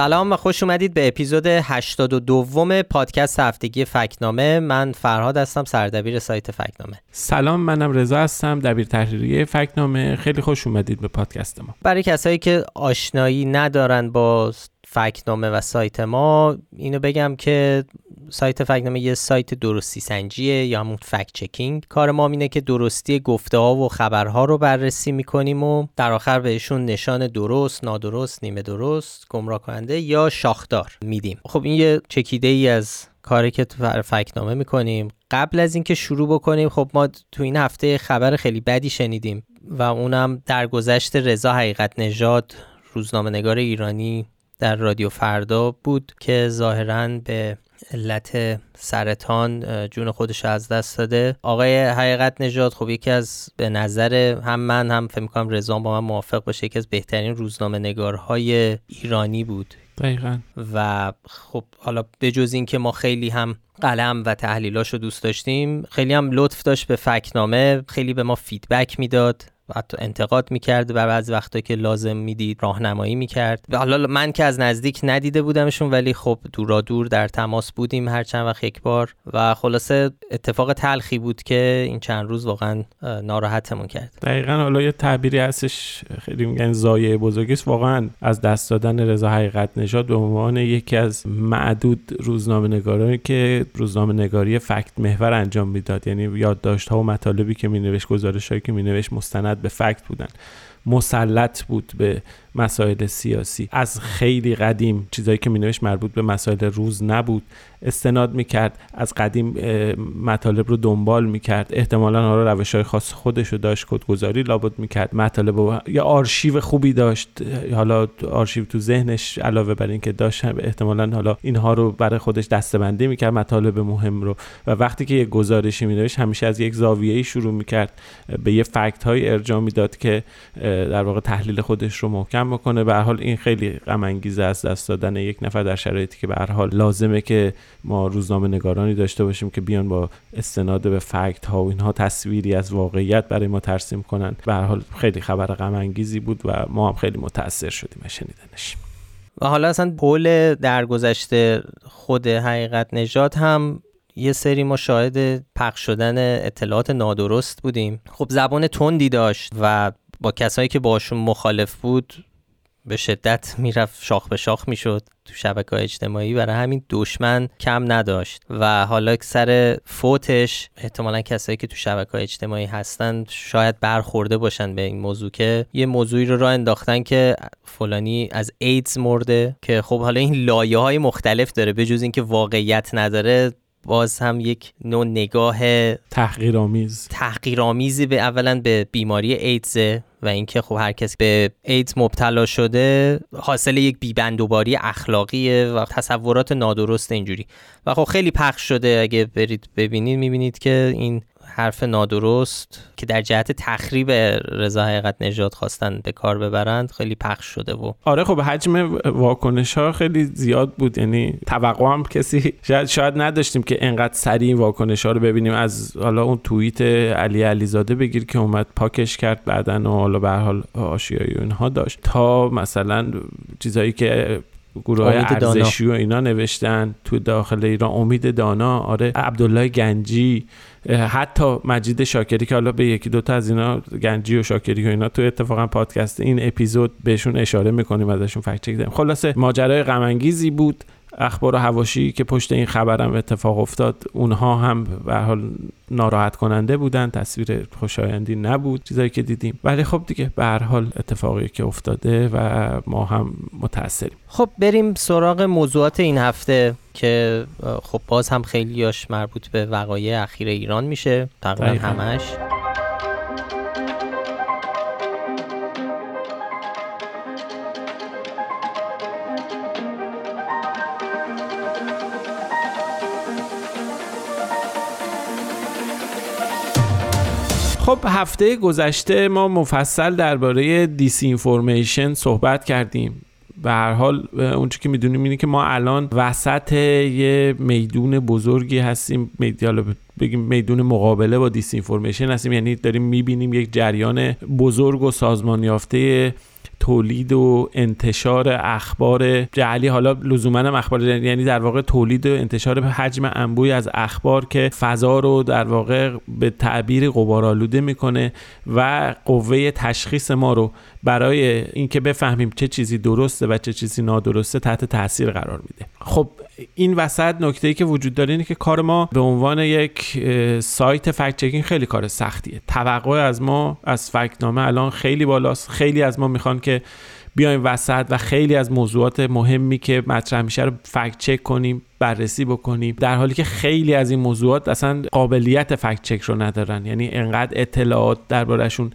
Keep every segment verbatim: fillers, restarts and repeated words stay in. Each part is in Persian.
سلام و خوش اومدید به اپیزود هشتاد و دوم پادکست هفتگی فکتنامه. من فرهاد هستم، سردبیر سایت فکتنامه. سلام، منم رضا هستم، دبیر تحریریه فکتنامه. خیلی خوش اومدید به پادکست ما. برای کسایی که آشنایی ندارن با فکتنامه و سایت ما، اینو بگم که سایت فکتنامه یه سایت درستی سنجیه یا همون فکت چکینگ. کار ما اینه که درستی گفته ها و خبرها رو بررسی میکنیم و در آخر بهشون نشان درست، نادرست، نیمه درست، گمراه کننده یا شاخدار میدیم. خب این یه چکیده ای از کاری که تو فکتنامه میکنیم. قبل از اینکه شروع بکنیم، خب ما تو این هفته خبر خیلی بدی شنیدیم و اونم درگذشت رضا حقیقتنژاد، روزنامه‌نگار ایرانی، در رادیو فردا بود که ظاهراً به علت سرطان جون خودش از دست داده. آقای حقیقتنژاد خب یکی از، به نظر هم من هم فکر می‌کنم رضا با من موافق باشه، یکی از بهترین روزنامه‌نگارهای ایرانی بود. دقیقاً. و خب حالا بجز این که ما خیلی هم قلم و تحلیلاشو دوست داشتیم، خیلی هم لطف داشت به فکت‌نامه، خیلی به ما فیدبک میداد، حتی انتقاد میکرد و بعضی وقتا که لازم میدید راهنمایی میکرد. حالا من که از نزدیک ندیده بودمشون، ولی خب دورا دور در تماس بودیم هر چند وقت یک بار و خلاصه اتفاق تلخی بود که این چند روز واقعا ناراحتمون کرد. دقیقاً. حالا یه تعبیری هستش خیلی میگن ضایعه بزرگیش، واقعا از دست دادن رضا حقیقتنژاد به عنوان یکی از معدود روزنامه‌نگارانی که روزنامه‌نگاری فکت محور انجام میداد، یعنی یادداشت‌ها و مطالبی که مینوشت، گزارش‌هایی که مینوشت مستند به فکت بودن، مسلط بود به مسائل سیاسی. از خیلی قدیم چیزایی که مینوشت مربوط به مسائل روز نبود، استناد میکرد، از قدیم مطالب رو دنبال میکرد، احتمالاً ها رو روش‌های خاص خودش رو داشت، کدگذاری لابد میکرد مطالب رو، یا آرشیو خوبی داشت، حالا آرشیو تو ذهنش علاوه بر این که داشت احتمالاً حالا اینها رو برای خودش دسته‌بندی میکرد مطالب مهم رو، و وقتی که یه گزارشی مینوشت همیشه از یک زاویه‌ای شروع میکرد، به یه فکت‌های ارجاع میداد که در واقع تحلیل خودش رو محکم بکنه. به هر حال این خیلی غم انگیز است دست دادن یک نفر در شرایطی که به هر حال لازمه که ما روزنامه نگارانی داشته باشیم که بیان با استناد به فکت ها و اینها تصویری از واقعیت برای ما ترسیم کنن. به هر حال خیلی خبر غم انگیزی بود و ما هم خیلی متاثر شدیم از شنیدنش. و حالا اصلا پول درگذشت خود حقیقتنژاد هم یه سری ما شاهد پخش شدن اطلاعات نادرست بودیم. خب زبان تندی داشت و با کسایی که باشون مخالف بود به شدت میرفت، شاخ به شاخ میشد تو شبکه‌های اجتماعی، برای همین دشمن کم نداشت. و حالا سر فوتش احتمالاً کسایی که تو شبکه‌های اجتماعی هستن شاید برخورده باشن به این موضوع که یه موضوعی رو راه انداختن که فلانی از ایدز مرده، که خب حالا این لایه‌های مختلف داره، به جز اینکه واقعیت نداره باز هم یک نوع نگاه تحقیرآمیز تحقیرآمیزی به اولا به بیماری ایدز و اینکه خب هر کسی به ایدز مبتلا شده حاصل یک بیبندوباری اخلاقیه و تصورات نادرست اینجوری. و خب خیلی پخش شده، اگه برید ببینید میبینید که این حرف نادرست که در جهت تخریب رضا حقیقتنژاد خواستن به کار ببرند خیلی پخش شده و آره خب حجم واکنش‌ها خیلی زیاد بود، یعنی توقع هم کسی شاید, شاید نداشتیم که انقدر سریع واکنش‌ها رو ببینیم. از حالا اون توییت علی علیزاده بگیر که اومد پاکش کرد بعدن و حالا به هر حال آشیایی اونها داشت، تا مثلا چیزایی که گروه‌های ارزشی و اینا نوشتن تو داخل ایران، امید دانا، آره عبدالله گنجی، حتی مجید شاکری که حالا به یکی دوتا از اینا، گنجی و شاکری و اینا، تو اتفاقا پادکست این اپیزود بهشون اشاره میکنیم، ازشون فکت چک داریم. خلاصه ماجرای غم انگیزی بود. اخبار و حواشی که پشت این خبرم اتفاق افتاد اونها هم به هر حال ناراحت کننده بودن، تصویر خوشایندی نبود چیزایی که دیدیم، ولی خب دیگه به هر حال اتفاقی که افتاده و ما هم متأثریم. خب بریم سراغ موضوعات این هفته که خب باز هم خیلیاش مربوط به وقایع اخیر ایران میشه، تقریبا همش. خب هفته گذشته ما مفصل درباره دیساینفورمیشن صحبت کردیم. به هر حال اونچه که میدونیم اینه که ما الان وسط یه میدون بزرگی هستیم، میدیال بگیم میدون مقابله با دیساینفورمیشن هستیم، یعنی داریم میبینیم یک جریان بزرگ و سازمان یافته تولید و انتشار اخبار جعلی، حالا لزوماً هم اخبار جعلی، یعنی در واقع تولید و انتشار حجم انبوهی از اخبار که فضا رو در واقع به تعبیر غبارآلوده میکنه و قوه تشخیص ما رو برای اینکه بفهمیم چه چیزی درسته و چه چیزی نادرسته تحت تاثیر قرار میده. خب این وسط نکته‌ای که وجود داره اینه که کار ما به عنوان یک سایت فکت چکینگ خیلی کار سختیه. توقع از ما از فکتنامه الان خیلی بالاست. خیلی از ما میخوان که بیایم وسط و خیلی از موضوعات مهمی که مطرح میشه رو فکت چک کنیم، بررسی بکنیم، در حالی که خیلی از این موضوعات اصلا قابلیت فکت چک رو ندارن، یعنی انقدر اطلاعات دربارشون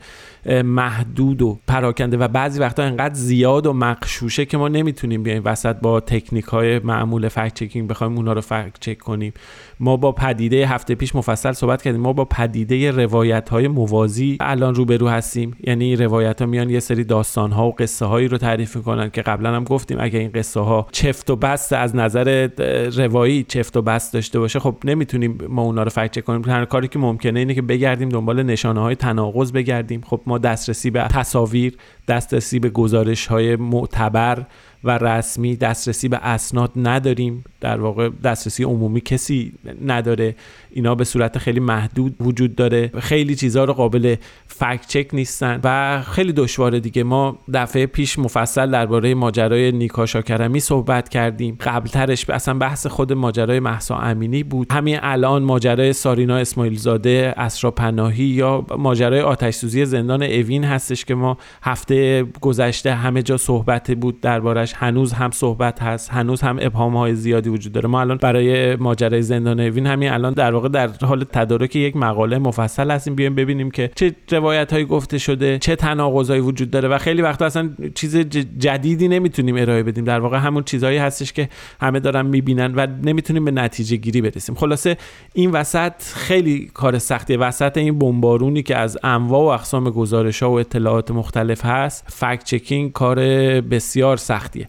محدود و پراکنده و بعضی وقتا انقدر زیاد و مغشوشه که ما نمیتونیم بیایم وسط با تکنیک‌های معمول فکت چکینگ بخوایم اونا رو فکت چک کنیم. ما با پدیده هفته پیش مفصل صحبت کردیم، ما با پدیده روایت‌های موازی الان روبرو هستیم، یعنی روایت‌ها میان یه سری داستان‌ها و قصه هایی رو تعریف می‌کنن که قبلا هم گفتیم اگه این قصه ها چفت و بست از نظر روایی چفت و بست داشته باشه خب نمیتونیم ما اونا رو فکت چک کنیم. هر کاری که ممکنه اینه که بگردیم دنبال نشانه‌های تناقض بگردیم. خب ما دسترسی به تصاویر، دسترسی به گزارش‌های معتبر و رسمی، دسترسی به اسناد نداریم، در واقع دسترسی عمومی کسی نداره، اینا به صورت خیلی محدود وجود داره، خیلی چیزها رو قابل فکت چک نیستن و خیلی دشواره دیگه. ما دفعه پیش مفصل درباره ماجرای نیکا شاکرمی صحبت کردیم، قبلترش اصلا بحث خود ماجرای مهسا امینی بود، همین الان ماجرای سارینا اسماعیلزاده، اسرا پناهی یا ماجرای آتش سوزی زندان اوین هستش که ما هفته گذشته همه جا صحبت بود دربارش، هنوز هم صحبت هست، هنوز هم ابهام‌های زیادی وجود داره. ما الان برای ماجرای زندان اوین همین الان در واقع در حال تدارک یک مقاله مفصل هستیم، بیایم ببینیم که چه روایت‌هایی گفته شده، چه تناقضایی وجود داره و خیلی وقتا اصلا چیز جدیدی نمیتونیم ارائه بدیم، در واقع همون چیزایی هستش که همه دارن میبینن و نمیتونیم به نتیجه گیری برسیم. خلاصه این وسط خیلی کار سختیه، وسط این بمبارونی که از انواع و اقسام گزارش‌ها و اطلاعات مختلف هست، فکت چکینگ کار بسیار سختیه.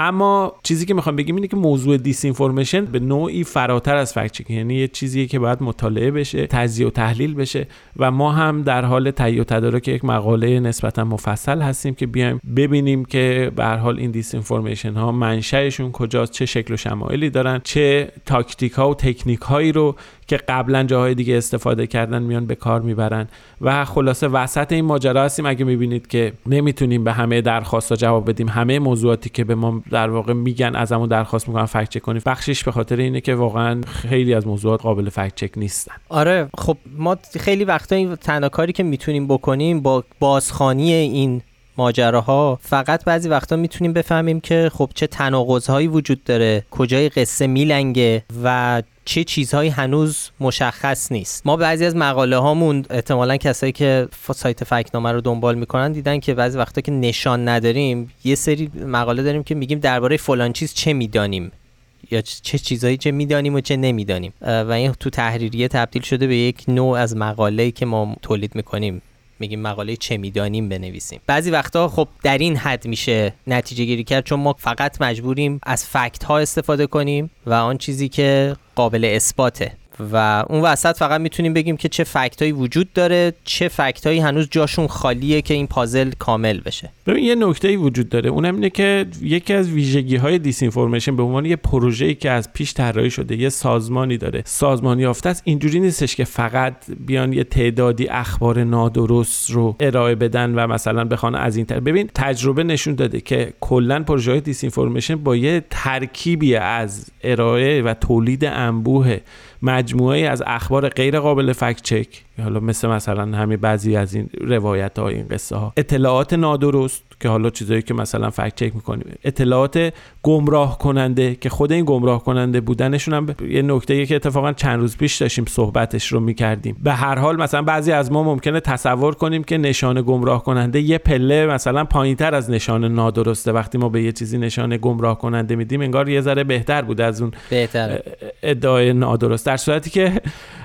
اما چیزی که میخوام بگیم اینه که موضوع دیساینفورمیشن به نوعی فراتر از فکت چکینگ، یعنی یه چیزیه که باید مطالعه بشه، تجزیه و تحلیل بشه و ما هم در حال تهیه و تدارک یک مقاله نسبتا مفصل هستیم که بیایم ببینیم که به هر حال این دیساینفورمیشن ها منشأشون کجاست، چه شکل و شمایلی دارن، چه تاکتیک ها و تکنیک هایی رو که قبلا جاهای دیگه استفاده کردن میان به کار میبرن و خلاصه وسط این ماجرا هستیم. اگه میبینید که نمیتونیم به همه درخواست‌ها جواب بدیم، همه موضوعاتی که به ما در واقع میگن ازمون درخواست میکنن فکت چک کنیم، بخشش به خاطر اینه که واقعا خیلی از موضوعات قابل فکت چک نیستن. آره خب ما خیلی وقتا این تنها کاری که میتونیم بکنیم با بازخوانی این ماجراها، فقط بعضی وقتا میتونیم بفهمیم که خب چه تناقض‌هایی وجود داره، کجای قصه میلنگه و چه چیزهایی هنوز مشخص نیست. ما بعضی از مقاله هامون احتمالاً کسایی که سایت فکت‌نامه رو دنبال میکنن دیدن که بعضی وقتا که نشان نداریم، یه سری مقاله داریم که میگیم درباره فلان چیز چه میدانیم یا چه چیزایی چه میدانیم و چه نمیدانیم و این تو تحریریه تبدیل شده به یک نوع از مقاله‌ای که ما تولید میکنیم، میگیم مقاله چه میدانیم بنویسیم. بعضی وقتا خب در این حد میشه نتیجه گیری کرد، چون ما فقط مجبوریم از فکت ها استفاده کنیم و آن چیزی که قابل اثباته و اون وسط فقط میتونیم بگیم که چه فکت هایی وجود داره، چه فکت هایی هنوز جاشون خالیه که این پازل کامل بشه. ببین یه نکته‌ای وجود داره، اونم اینه که یکی از ویژگی‌های دیساینفورمیشن به عنوان یه پروژه‌ای که از پیش طراحی شده، یه سازمانی داره، سازمانی یافته است، اینجوری نیستش که فقط بیان یه تعدادی اخبار نادرست رو ارائه بدن و مثلا بخوان از این طرف. ببین تجربه نشون داده که کلا پروژه‌های دیساینفورمیشن با یه ترکیبی از ارائه و تولید انبوه مجموعه از اخبار غیر قابل فکت چک، حالا مثل مثلا همین بعضی از این روایت ها، این قصه ها، اطلاعات نادرست که حالا چیزایی که مثلا فکت چک میکنیم، اطلاعات گمراه کننده که خود این گمراه کننده بودنشون هم یه نکته‌ای که اتفاقا چند روز پیش داشتیم صحبتش رو میکردیم. به هر حال مثلا بعضی از ما ممکنه تصور کنیم که نشانه گمراه کننده یه پله مثلا پایین‌تر از نشانه نادرسته، وقتی ما به یه چیزی نشانه گمراه کننده میدیم انگار یه ذره بهتر بوده از اون بهتره. ادعای نادرست، در صورتی که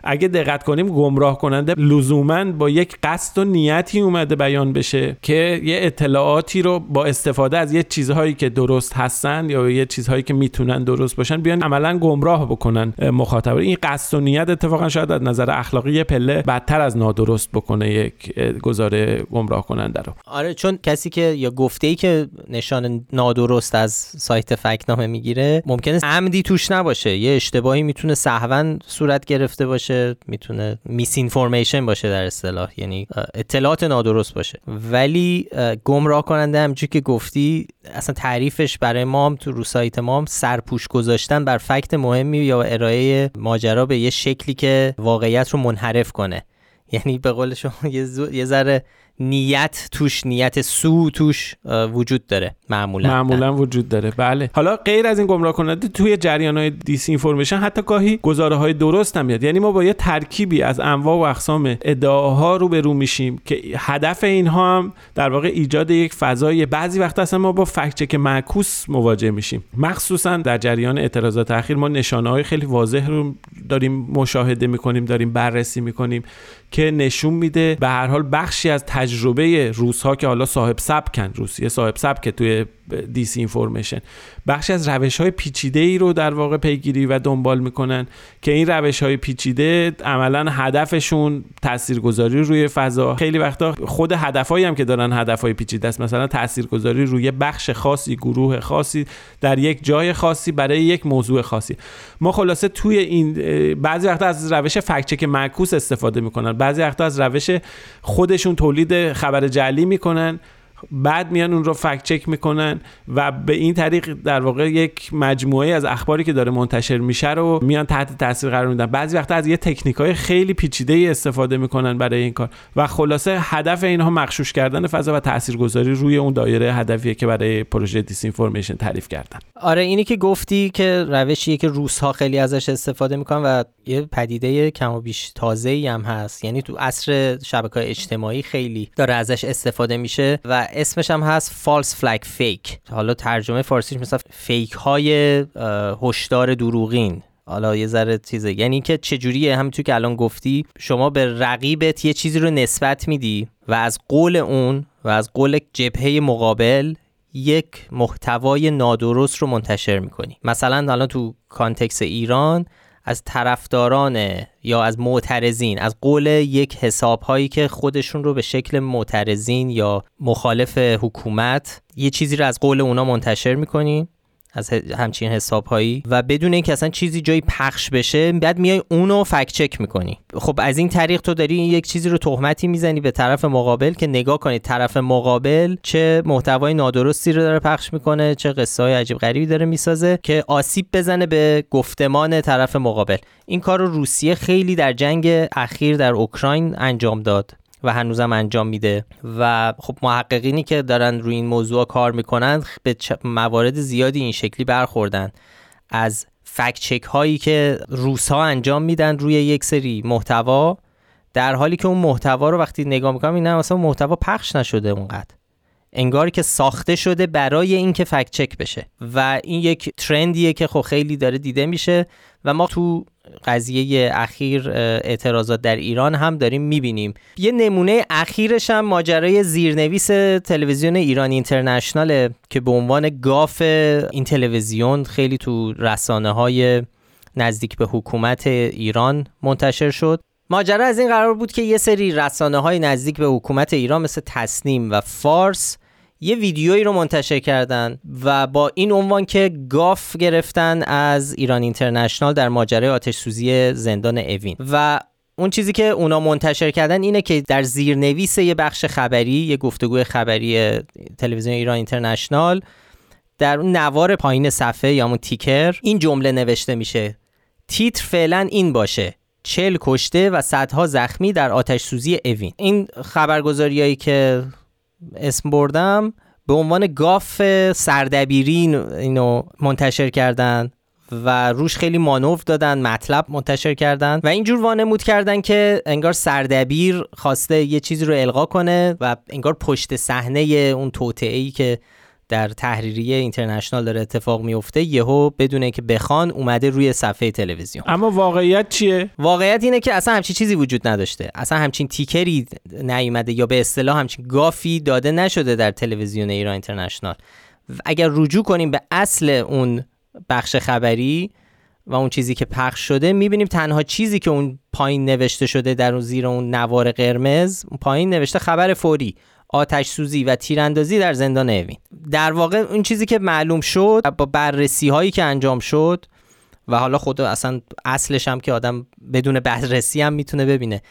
اگه دقت کنیم گمراه کننده لزوماً با یک قصد و نیتی اومده بیان بشه که یه اطلاعاتی رو با استفاده از یه چیزهایی که درست هستن یا یه چیزهایی که میتونن درست باشن بیان عملاً گمراه بکنن مخاطب. این قصد و نیت اتفاقاً شاید از نظر اخلاقی پله بدتر از نادرست بکنه یک گزاره گمراه کننده رو. آره، چون کسی که یا گفته‌ای که نشان نادرست از سایت فکت‌نامه میگیره ممکنه عمدی توش نباشه، یه اشتباهی میتونه سهواً صورت گرفته باشه، میتونه میس اینفورمیشن باشه در اصطلاح، یعنی اطلاعات نادرست باشه. ولی گمراه کننده همونجوری که گفتی اصلا تعریفش برای ما هم تو رو سایت ما هم سرپوش گذاشتن بر فکت مهمی یا ارائه ماجرا به یه شکلی که واقعیت رو منحرف کنه. یعنی به قول شما یه, زو... یه ذره نیت توش، نیت سو توش وجود داره، معمولا معمولا وجود داره. بله، حالا غیر از این گمراه کننده توی جریان‌های دیس اینفورمیشن حتی گاهی گزاره‌های درست هم میاد. یعنی ما با یه ترکیبی از انواع و اقسام ادعاها رو به رو میشیم که هدف اینها هم در واقع ایجاد یک فضای، بعضی وقتا اصلا ما با فکت چک معکوس مواجه میشیم. مخصوصا در جریان اعتراضات اخیر ما نشانه‌های خیلی واضح رو داریم مشاهده می‌کنیم، داریم بررسی می‌کنیم که نشون میده به هر حال بخشی از تجربه روس‌ها که حالا صاحب سبکن، روسیه صاحب سبکه توی دیس اینفورمیشن، بخش از روش‌های پیچیده‌ای رو در واقع پیگیری و دنبال می‌کنن که این روش‌های پیچیده عملاً هدفشون تاثیرگذاری روی فضا، خیلی وقتا خود هدفایی هم که دارن هدف‌های پیچیده است، مثلا تاثیرگذاری روی بخش خاصی، گروه خاصی، در یک جای خاصی، برای یک موضوع خاصی. ما خلاصه توی این بعضی وقتا از روش فکت چک معکوس استفاده می‌کنن، بعضی وقتا از روش خودشون تولید خبر جعلی می‌کنن، بعد میان اون رو فکت چک میکنن و به این طریق در واقع یک مجموعه از اخباری که داره منتشر میشه رو میان تحت تاثیر قرار میدن. بعضی وقتا از یه تکنیکای خیلی پیچیده استفاده میکنن برای این کار و خلاصه هدف اینها مغشوش کردن فضا و تاثیرگذاری روی اون دایره هدفیه که برای پروژه دیس اینفورمیشن تعریف کردن. آره، اینی که گفتی که روشیه که روس‌ها خیلی ازش استفاده میکنن و یه پدیده کم و بیش تازه‌ای هم هست، یعنی تو عصر شبکه‌های اجتماعی خیلی داره ازش استفاده میشه و اسمش هم هست فالس فلگ فیک. حالا ترجمه فارسیش مثلا فیک های هشدار دروغین، حالا یه ذره چیزه، یعنی که چجوریه، همونطور که الان گفتی شما به رقیبت یه چیزی رو نسبت میدی و از قول اون و از قول جبهه مقابل یک محتوای نادرست رو منتشر میکنی. مثلا الان تو کانتکست ایران از طرفداران یا از معترضین، از قول یک حساب‌هایی که خودشون رو به شکل معترضین یا مخالف حکومت یه چیزی رو از قول اونا منتشر می‌کنی، از همچین حساب‌هایی، و بدون اینکه اصلا چیزی جایی پخش بشه بعد میای اونو فکت چک می‌کنی. خب از این طریق تو داری یک چیزی رو تهمتی میزنی به طرف مقابل که نگاه کنی طرف مقابل چه محتوای نادرستی رو داره پخش می‌کنه، چه قصه‌های عجیب غریبی داره می‌سازه که آسیب بزنه به گفتمان طرف مقابل. این کار رو روسیه خیلی در جنگ اخیر در اوکراین انجام داد و هنوزم انجام میده و خب محققینی که دارن روی این موضوع کار میکنن به موارد زیادی این شکلی برخوردن، از فکت چک هایی که روس ها انجام میدن روی یک سری محتوا، در حالی که اون محتوا رو وقتی نگاه میکنم این نه اصلا محتوا پخش نشده، اونقدر انگار که ساخته شده برای این که فکت چک بشه. و این یک ترندیه که خب خیلی داره دیده میشه و ما تو قضیه اخیر اعتراضات در ایران هم داریم میبینیم. یه نمونه اخیرش هم ماجرای زیرنویس تلویزیون ایران اینترنشنال که به عنوان گاف این تلویزیون خیلی تو رسانه‌های نزدیک به حکومت ایران منتشر شد. ماجرا از این قرار بود که یه سری رسانه‌های نزدیک به حکومت ایران مثل تسنیم و فارس یه ویدیویی رو منتشر کردن و با این عنوان که گاف گرفتن از ایران اینترنشنال در ماجرای آتش سوزی زندان اوین. و اون چیزی که اونا منتشر کردن اینه که در زیرنویس یه بخش خبری، یه گفتگوی خبری تلویزیون ایران اینترنشنال، در اون نوار پایین صفحه یا اون تیکر این جمله نوشته میشه: تیتر فعلا این باشه، چهل کشته و صدها زخمی در آتش سوزی اوین. این خبرگزاریایی که اسم بردم به عنوان گاف سردبیرین اینو منتشر کردن و روش خیلی مانور دادن، مطلب منتشر کردن و اینجور وانمود کردن که انگار سردبیر خواسته یه چیزی رو القا کنه و انگار پشت صحنه اون توطئه‌ای که در تحریریه اینترنشنال داره اتفاق میفته، یهو بدون اینکه بخوان اومده روی صفحه تلویزیون. اما واقعیت چیه؟ واقعیت اینه که اصلا همچین چیزی وجود نداشته، اصلا همچین تیکری نیومده یا به اصطلاح همچین گافی داده نشده در تلویزیون ایران اینترنشنال. اگر رجوع کنیم به اصل اون بخش خبری و اون چیزی که پخش شده، میبینیم تنها چیزی که اون پایین نوشته شده در اون زیر اون نوار قرمز، اون پایین نوشته خبر فوری، آتش سوزی و تیراندازی در زندان اوین. در واقع اون چیزی که معلوم شد با بررسی هایی که انجام شد و حالا خود اصلا اصلش هم که آدم بدون بررسی هم میتونه ببینه،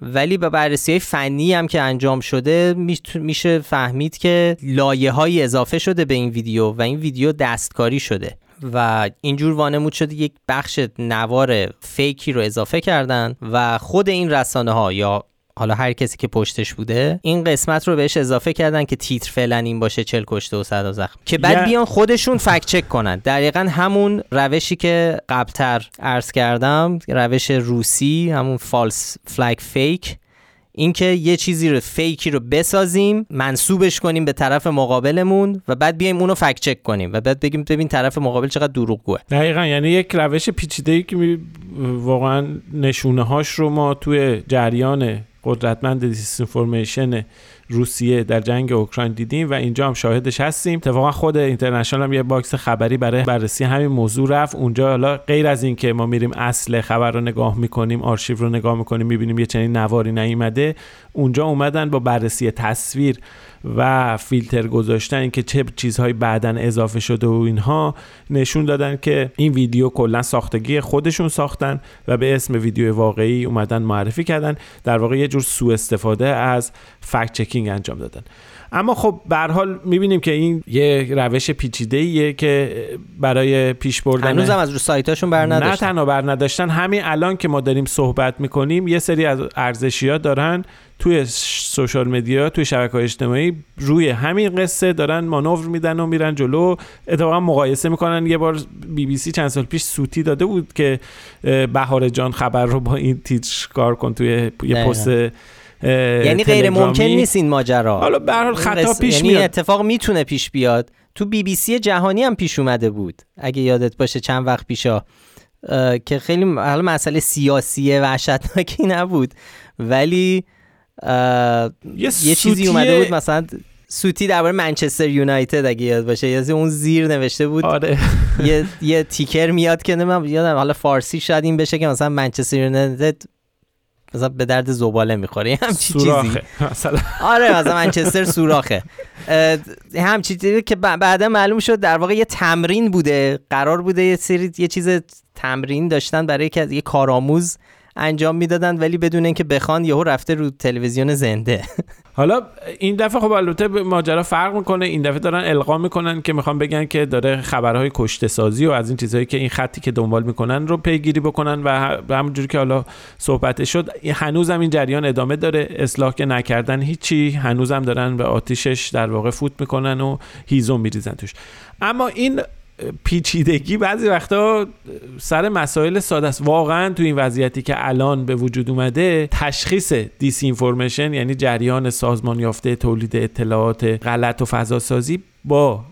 ولی با بررسی های فنی هم که انجام شده میشه فهمید که لایه های اضافه شده به این ویدیو و این ویدیو دستکاری شده و اینجور وانمود شده یک بخش نوار فیکی رو اضافه کردن و خود این رسانه ها یا حالا هر کسی که پشتش بوده این قسمت رو بهش اضافه کردن که تیتر فعلا این باشه چهل کشته و صد زخم، که بعد بیان خودشون فکت چک کنن. دقیقاً همون روشی که قبلتر عرض کردم، روش روسی، همون فالس فلگ فیک، اینکه یه چیزی رو فیکی رو بسازیم، منسوبش کنیم به طرف مقابلمون و بعد بیایم اونو فکت چک کنیم و بعد بگیم ببین طرف مقابل چقدر دروغگوه. دقیقاً، یعنی یک روش پیچیده‌ای که واقعاً نشونه‌هاش رو ما توی جریان قدرتمند دیساینفورمیشن روسیه در جنگ اوکراین دیدیم و اینجا هم شاهدش هستیم. اتفاقا خود اینترنشنال هم یه باکس خبری برای بررسی همین موضوع رفت اونجا. حالا غیر از این که ما میریم اصل خبر رو نگاه میکنیم، آرشیو رو نگاه میکنیم، میبینیم یه چنین نواری نیامده، اونجا اومدن با بررسی تصویر و فیلتر گذاشتن اینکه چه چیزهای بعدن اضافه شده و اینها نشون دادن که این ویدیو کلا ساختگی خودشون ساختن و به اسم ویدیو واقعی اومدن معرفی کردن. در واقع یه جور سوء استفاده از فکت چکینگ انجام دادن. اما خب به هر حال می‌بینیم که این یه روش پیچیده‌ایه که برای پیش بردن هنوزم از رو سایتاشون برنداشتن، نه تنها برنداشتن، همین الان که ما داریم صحبت می‌کنیم یه سری از ارزشی‌ها دارن توی سوشال مدیا، توی شبکه‌های اجتماعی روی همین قصه دارن مانور میدن و میرن جلو. اتفاقا مقایسه میکنن. یه بار بی بی سی چند سال پیش سوتی داده بود که بهار جان خبر رو با این تیتر کار کن توی یه پست، یعنی غیر ممکن نیست این ماجرا. حالا به هر حال خطا پیش یعنی میاد، اتفاق میتونه پیش بیاد. تو بی بی سی جهانی هم پیش اومده بود اگه یادت باشه چند وقت پیشا، که خیلی حالا مسئله سیاسیه وحشتناکی نبود ولی یه, یه چیزی اومده بود، مثلا سوتی درباره منچستر یونایتد اگه یاد باشه، یعنی اون زیر نوشته بود آره. یه یه تیکر میاد که من یادم، حالا فارسی شاید این بشه که مثلا منچستر یونایتد مثلا به درد زباله میخوره، همچی چیزی مثلا آره مثلا منچستر سوراخه، همچی چیزی که بعدا معلوم شد در واقع یه تمرین بوده، قرار بوده یه سری یه چیز تمرین داشتن برای که یه کارآموز انجام میدادن ولی بدون اینکه بخوان یهو رفته رو تلویزیون زنده. حالا این دفعه خب البته ماجرا فرق میکنه، این دفعه دارن القا میکنن که میخوان بگن که داره خبرهای کشته سازی و از این چیزهایی که این خطی که دنبال میکنن رو پیگیری بکنن و همونجوری که حالا صحبتش شد هنوزم این جریان ادامه داره، اصلاح که نکردن هیچی، هنوزم دارن به آتیشش در واقع فوت میکنن و هیزم میریزن توش. اما این پیچیدگی بعضی وقتا سر مسائل ساده است. واقعا تو این وضعیتی که الان به وجود اومده تشخیص دیس اینفورمیشن، یعنی جریان سازمان یافته تولید اطلاعات غلط و فضاسازی با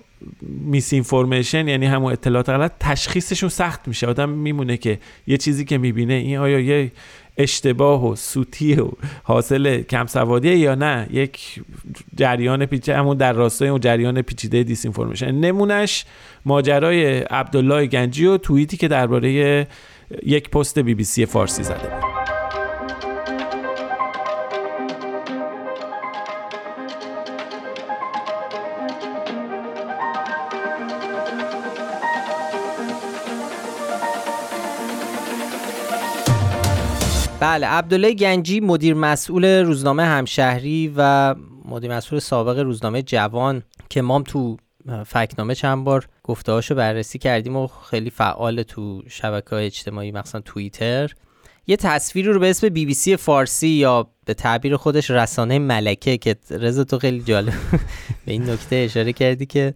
میس اینفورمیشن، یعنی همون اطلاعات غلط، تشخیصشون سخت میشه. آدم میمونه که یه چیزی که میبینه این آیا یه اشتباه و سوتی و حاصل کم سوادیه یا نه یک جریان پیچیده، همون در راستای اون جریان پیچیده دیس اینفورمیشن. نمونش ماجرای عبدالله گنجی و توییتی که درباره یک پست بی بی سی فارسی زده بود. بله، عبدالله گنجی مدیر مسئول روزنامه همشهری و مدیر مسئول سابق روزنامه جوان که ما هم تو فکتنامه چند بار گفته‌هاشو بررسی کردیم و خیلی فعال تو شبکه‌های اجتماعی مخصوصا توییتر، یه تصویری رو به اسم بی بی سی فارسی یا به تعبیر خودش رسانه ملکه، که رضا تو خیلی جالب به این نکته اشاره کردی که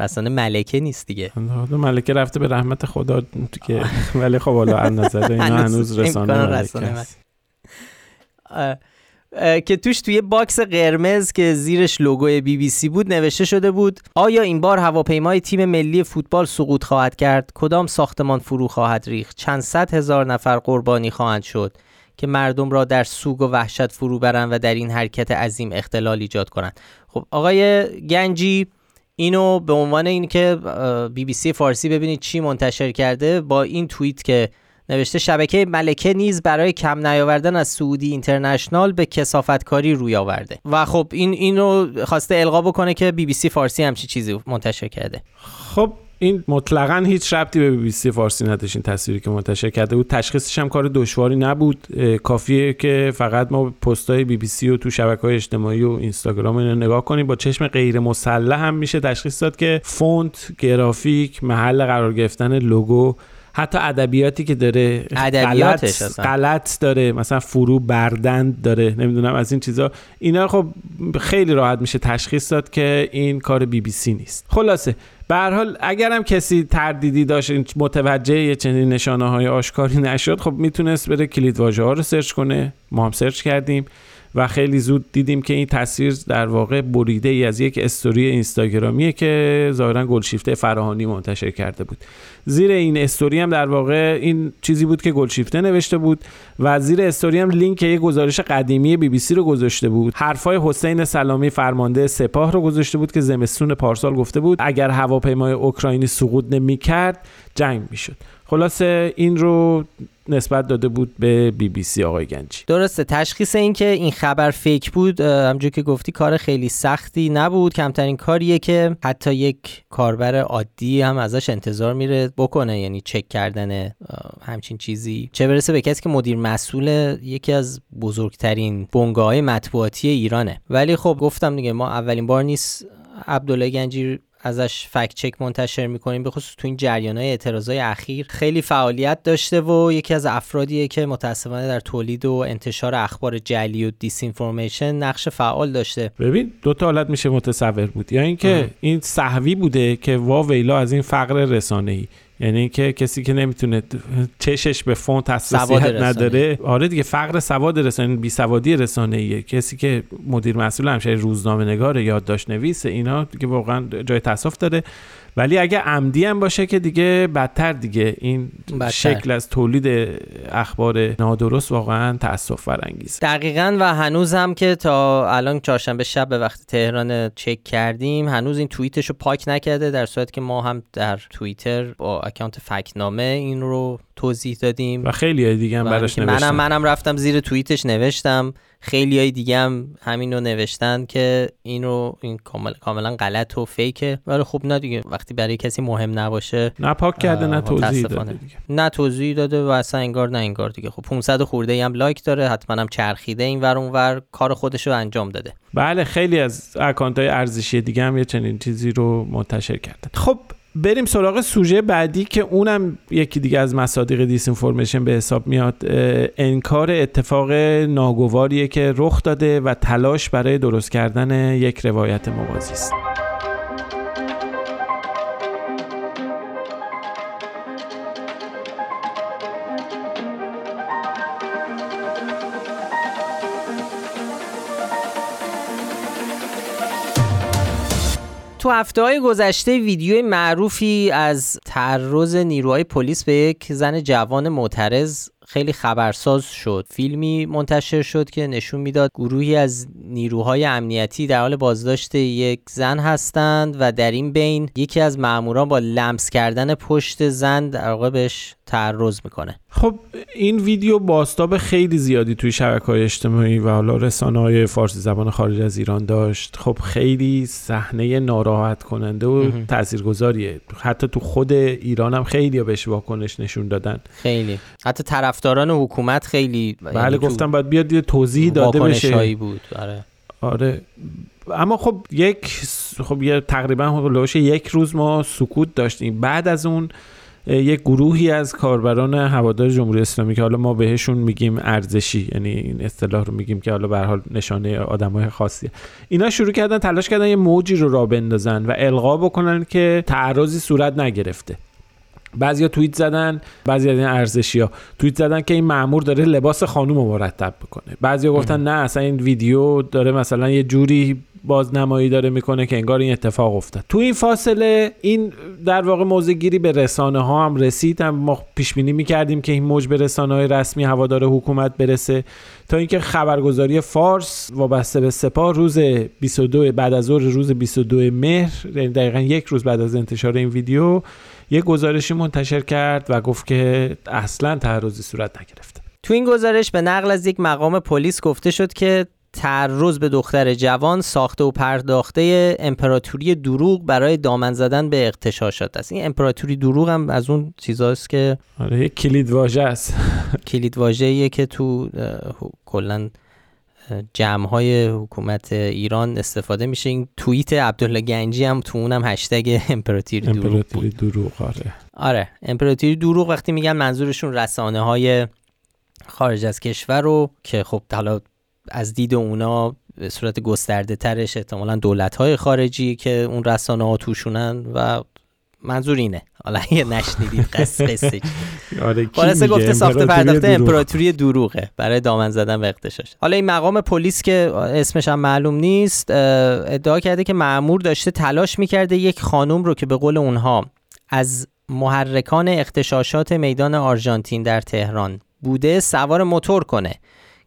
رسانه ملکه نیست دیگه. ملکه رفته به رحمت خدا دیگه، ولی خب حالا از نظر اینا هنوز رسانه ملکه است. که توش توی باکس قرمز که زیرش لوگوی بی بی سی بود نوشته شده بود آیا این بار هواپیمای تیم ملی فوتبال سقوط خواهد کرد؟ کدام ساختمان فرو خواهد ریخت؟ چند صد هزار نفر قربانی خواهند شد که مردم را در سوگ و وحشت فرو برند و در این حرکت عظیم اختلال ایجاد کنند. خب آقای گنجی اینو به عنوان این که بی بی سی فارسی ببینید چی منتشر کرده با این توییت که نوشته شبکه ملکه نیز برای کم نیاوردن از سعودی اینترنشنال به کثافتکاری روی آورده و خب این اینو خواسته القا بکنه که بی بی سی فارسی همچی چیزی منتشر کرده. خب این مطلقاً هیچ ربطی به بی بی سی فارسی نداشت. این تصویری که منتشر کرده بود تشخیصش هم کار دشواری نبود، کافیه که فقط ما پست‌های بی بی سی رو تو شبکه‌های اجتماعی و اینستاگرام اینا نگاه کنیم، با چشم غیر مسلح هم میشه تشخیص داد که فونت، گرافیک، محل قرار گرفتن لوگو، حتی ادبیاتی که داره غلط غلط داره، مثلا فرو بردند داره، نمیدونم از این چیزا، اینا خب خیلی راحت میشه تشخیص داد که این کار بی بی سی نیست. خلاصه به هر حال اگرم کسی تردیدی داشت متوجه یه چنین نشانه‌های آشکاری نشد، خب میتونست بره کلید واژه‌ها رو سرچ کنه. ما هم سرچ کردیم و خیلی زود دیدیم که این تصویر در واقع بریده ای از یک استوری اینستاگرامیه که ظاهرا گلشیفته فرهانی منتشر کرده بود. زیر این استوری هم در واقع این چیزی بود که گلشیفته نوشته بود و زیر استوری هم لینک یه گزارش قدیمی بی بی سی رو گذاشته بود. حرفای حسین سلامی فرمانده سپاه رو گذاشته بود که زمستون پارسال گفته بود اگر هواپیمای اوکراینی سقوط نمی‌کرد جنگ می‌شد. خلاصه این رو نسبت داده بود به بی بی سی آقای گنجی. درسته، تشخیص این که این خبر فیک بود همونجوری که گفتی کار خیلی سختی نبود، کمترین کاریه که حتی یک کاربر عادی هم ازش انتظار میره بکنه، یعنی چک کردن همچین چیزی، چه برسه به کسی که مدیر مسئول یکی از بزرگترین بنگاه‌های مطبوعاتی ایرانه. ولی خب گفتم دیگه ما اولین بار نیست عبدالله گنجی ازش فکت چک منتشر می‌کنیم، به خصوص تو این جریان‌های اعتراضای اخیر خیلی فعالیت داشته و یکی از افرادیه که متأسفانه در تولید و انتشار اخبار جعلی و دیساینفورمیشن نقش فعال داشته. ببین دو تا حالت میشه متصور بود، یا اینکه این سهوی بوده که وا ویلا از این فقر رسانه‌ای، یعنی اینکه کسی که نمیتونه چشش به فونت حساسیت نداره، آره دیگه فقر سواد رسانه، بی سوادی رسانه‌ایه. کسی که مدیر مسئول همشهری، روزنامه‌نگار، یادداشت نویس، اینا دیگه واقعا جای تأسف داره. ولی اگه عمدی هم باشه که دیگه بدتر، دیگه این بدتر. شکل از تولید اخبار نادرست واقعا تأسف برانگیزه. دقیقاً. و هنوز هم که تا الان چهارشنبه شب به وقت تهران چک کردیم هنوز این توییتشو پاک نکرده، در صورتی که ما هم در توییتر با اکانت فکتنامه این رو توضیح دادیم و خیلیای دیگه هم براش نوشتن. منم منم رفتم زیر توییتش نوشتم، خیلیای دیگه هم همین رو نوشتن که این رو این کامل کاملا غلط و فیکه. ولی خب نه دیگه، وقتی برای کسی مهم نباشه نه پاک کرده نه توضیح داده دیگه. نه توضیح داده و اصلا انگار نه انگار دیگه. خب پانصد خورده هم لایک داره، حتما هم چرخیده این ور اون ور، کار خودش رو انجام داده. بله، خیلی از اکانت‌های ارزشی دیگه هم یه چنین چیزی رو منتشر کردن. خب بریم سراغ سوژه بعدی که اونم یکی دیگه از مصادیق دیساینفورمیشن به حساب میاد. انکار اتفاق ناگواریه که رخ داده و تلاش برای درست کردن یک روایت موازی است. تو هفته‌های گذشته ویدیوی معروفی از تعرض نیروهای پلیس به یک زن جوان معترض خیلی خبرساز شد. فیلمی منتشر شد که نشون میداد گروهی از نیروهای امنیتی در حال بازداشت یک زن هستند و در این بین یکی از ماموران با لمس کردن پشت زن در واقع بهش تعرض میکنه. خب این ویدیو بازتاب خیلی زیادی توی شبکه‌های اجتماعی و حالا رسانه‌های فارسی زبان خارج از ایران داشت. خب خیلی صحنه ناراحت کننده و تاثیرگذاریه، حتی تو خود ایران هم خیلی بهش واکنش نشون دادن، خیلی حتی طرفداران حکومت خیلی. بله گفتم باید بیاد یه توضیح داده بشه بود. آره آره اما خب یک خب یه تقریبا لوش یک روز ما سکوت داشتیم. بعد از اون یک گروهی از کاربران هوادار جمهوری اسلامی که حالا ما بهشون میگیم ارزشی، یعنی این اصطلاح رو میگیم که حالا به هر حال نشانه آدمای خاصیه، اینا شروع کردن تلاش کردن یه موجی رو راه بندازن و القا بکنن که تعرضی صورت نگرفته. بعضیا توییت زدن، بعضی از این ارزشیا توییت زدن که این مأمور داره لباس خانوم رو مرتب میکنه. بعضیا گفتن نه اصلا این ویدیو داره مثلا یه جوری بازنمایی داره میکنه که انگار این اتفاق افتاد. تو این فاصله این در واقع موضع‌گیری به رسانه ها هم رسید. هم ما پیش بینی میکردیم که این موج به رسانه های رسمی هوادار حکومت برسه، تا اینکه خبرگزاری فارس وابسته به سپاه روز بیست و دو بعد از ظهر روز بیست و دو مهر، یعنی دقیقاً یک روز بعد از انتشار این ویدیو، یک گزارشی منتشر کرد و گفت که اصلاً تعرضی صورت نگرفت. تو این گزارش به نقل از یک مقام پلیس گفته شد که تعرض به دختر جوان ساخته و پرداخته امپراتوری دروغ برای دامن زدن به اغتشاشات است. این امپراتوری دروغ هم از اون چیزاست که آره یک کلید واژه است. کلید واژه‌ایه که تو کلا جمع‌های حکومت ایران استفاده میشه. این توییت عبدالله گنجی هم تو اونم هشتگ امپراتوری دروغ. امپراتوری دروغ آره. آره امپراتوری دروغ وقتی میگن منظورشون رسانه‌های خارج از کشور رو که خب حالا از دید اونا به صورت گسترده ترش احتمالا دولت‌های خارجی که اون رسانه ها توشونن و منظور اینه. حالا یه نشنیدید قصه قصه خلاصه گفته ساخته پرداخته امپراتوری دروغه برای دامن زدن به اغتشاش. حالا این مقام پلیس که اسمش هم معلوم نیست ادعا کرده که مأمور داشته تلاش میکرده یک خانم رو که به قول اونها از محرکان اغتشاشات میدان آرژانتین در تهران بوده سوار موتور کنه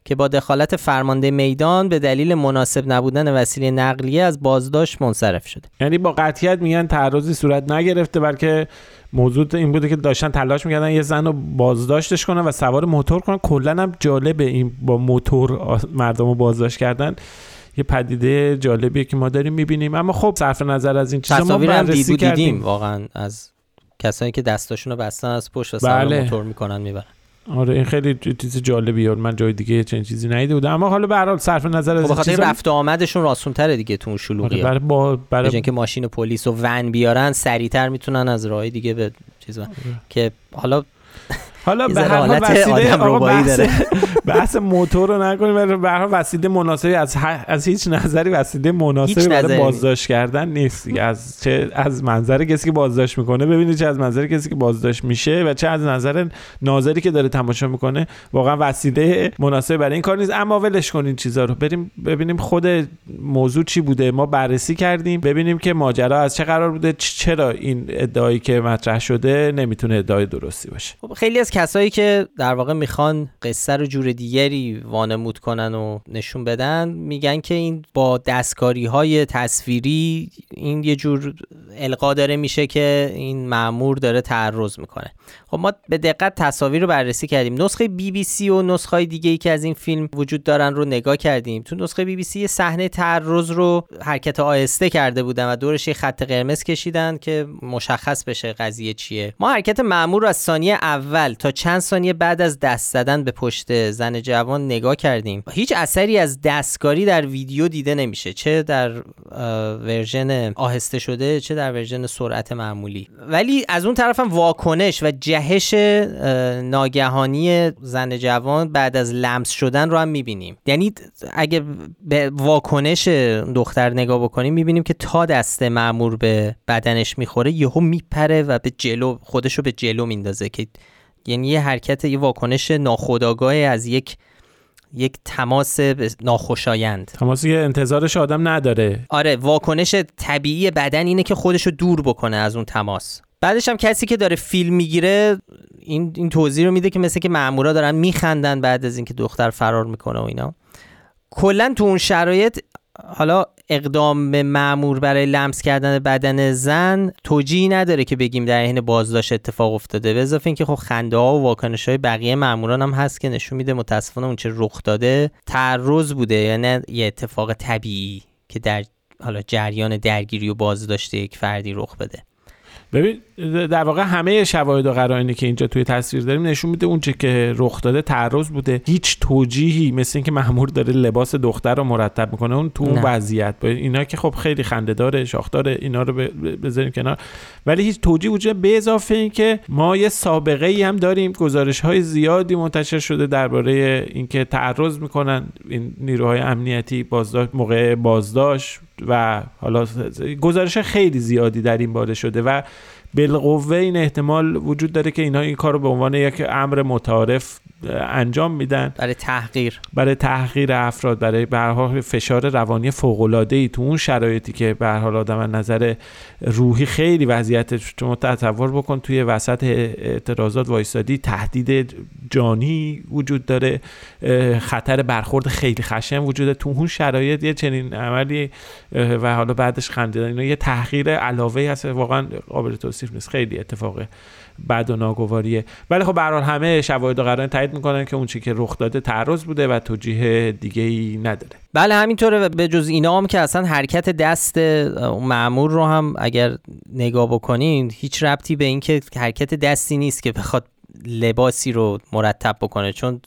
که با دخالت فرمانده میدان به دلیل مناسب نبودن وسیله نقلیه از بازداشت منصرف شده. یعنی با قطعیت میگن تعرضی صورت نگرفته، بلکه موضوع این بوده که داشتن تلاش میکردن یه زن رو بازداشتش کنن و سوار موتور کنن. کلن هم جالبه این با موتور مردم رو بازداشت کردن، یه پدیده جالبیه که ما داریم میبینیم. اما خب صرف نظر از این چیزا ما بررسی کردیم واقعا از کسایی که دستاشون رو بستن از پشت و سوار بله. موتور میکنن میبرن. آره این خیلی چیز جالبیه، من جای دیگه چنین چیزی ندیده بودم. اما حالا به هر حال صرف نظر از بخاطر چیزا... رفت و آمدشون راستون‌تره دیگه تو اون شلوغیه. آره برای برای اینکه ماشین پلیس و ون بیارن سریعتر میتونن از راهی دیگه به چیز آره. که حالا حالا به هر حال وسیله ربایی داره. بحث موتور رو نکنیم، ولی به هر حال وسیله مناسبی از ه... از هیچ نظری وسیله مناسبی برای بازداشت کردن نیست. از چه از منظر کسی که بازداشت میکنه ببینید، چه از منظر کسی که بازداشت میشه و چه از نظر ناظری که داره تماشا میکنه، واقعا وسیله مناسبی برای این کار نیست. اما ولش کنین چیزا رو، بریم ببینیم خود موضوع چی بوده. ما بررسی کردیم ببینیم که ماجرا از چه قرار بوده، چرا این ادعایی که مطرح شده نمیتونه ادعای درستی باشه. خیلی کسایی که در واقع میخوان قصه رو جور دیگری وانمود کنن و نشون بدن میگن که این با دستکاری های تصویری این یه جور القا داره میشه که این مأمور داره تعرض میکنه. خب ما به دقت تصاویر رو بررسی کردیم، نسخه بی بی سی و نسخه‌های دیگه ای که از این فیلم وجود دارن رو نگاه کردیم. تو نسخه بی بی سی صحنه تعرض رو حرکت آهسته کرده بودن و دورش یه خط قرمز کشیدن که مشخص بشه قضیه چیه. ما حرکت مأمور از ثانیه اول تا چند ثانیه بعد از دست زدن به پشت زن جوان نگاه کردیم. هیچ اثری از دستکاری در ویدیو دیده نمیشه، چه در ورژن آهسته شده چه در ورژن سرعت معمولی. ولی از اون طرف هم واکنش و جهش ناگهانی زن جوان بعد از لمس شدن رو هم میبینیم. یعنی اگه به واکنش دختر نگاه بکنیم میبینیم که تا دست مأمور به بدنش میخوره یهو میپره و به جلو خودشو به جلو میندازه، که یعنی یه حرکت یه واکنش ناخودآگاه از یک یک تماس ناخوشایند، تماسی که انتظارش آدم نداره. آره واکنش طبیعی بدن اینه که خودشو دور بکنه از اون تماس. بعدش هم کسی که داره فیلم میگیره این این توضیح رو میده که مثل که مأمورا دارن میخندن بعد از اینکه دختر فرار میکنه و اینا. کلا تو اون شرایط حالا اقدام مأمور برای لمس کردن بدن زن توجیهی نداره که بگیم در حین بازداشت اتفاق افتاده، به اضافه اینکه خب خنده ها و واکنش های بقیه مأموران هم هست که نشون میده متاسفانه اون چه رخ داده تعرض بوده، یعنی یه اتفاق طبیعی که در حالا جریان درگیری و بازداشت یک فردی رخ بده. ببین در واقع همه شواهد و قرائنی که اینجا توی تصویر داریم نشون میده اون چه که رخ داده تعرض بوده. هیچ توجیهی مثل اینکه مأمور داره لباس دختر رو مرتب میکنه اون تو اون وضعیت اینا که خب خیلی خنده‌داره شاخداره، اینا رو بذاریم کنار، ولی هیچ توجیهی وجود به اضافه اینکه ما یه سابقه ای هم داریم، گزارش‌های زیادی منتشر شده درباره اینکه تعرض میکنن این نیروهای امنیتی بازداشت موقع بازداشت و حالا گزارش خیلی زیادی در این باره شده و بالقوه این احتمال وجود داره که اینها این کارو به عنوان یک امر متعارف انجام میدن برای تحقیر برای تحقیر افراد، برای به هر حال فشار روانی فوق العاده ای تو اون شرایطی که به هر حال آدم از نظر روحی خیلی وضعیتش، شما تصور بکن توی وسط اعتراضات وایسادی، تهدید جانی وجود داره، خطر برخورد خیلی خشن وجود داره، تو اون شرایط یه چنین عملی و حالا بعدش خندیدن، اینا یه تحقیر علاوه‌ای هست واقعا قابل توصیف نیست، خیلی اتفاقه بد و ناگواریه. ولی خب به هر حال همه شواهد و قرائن تایید میکنن که اون چیزی که رخ داده تعرض بوده و توجیه دیگه‌ای نداره. بله همینطوره، به جز اینا هم که اصلا حرکت دست مأمور رو هم اگر نگاه بکنین هیچ ربطی به این که حرکت دستی نیست که بخواد لباسی رو مرتب بکنه، چون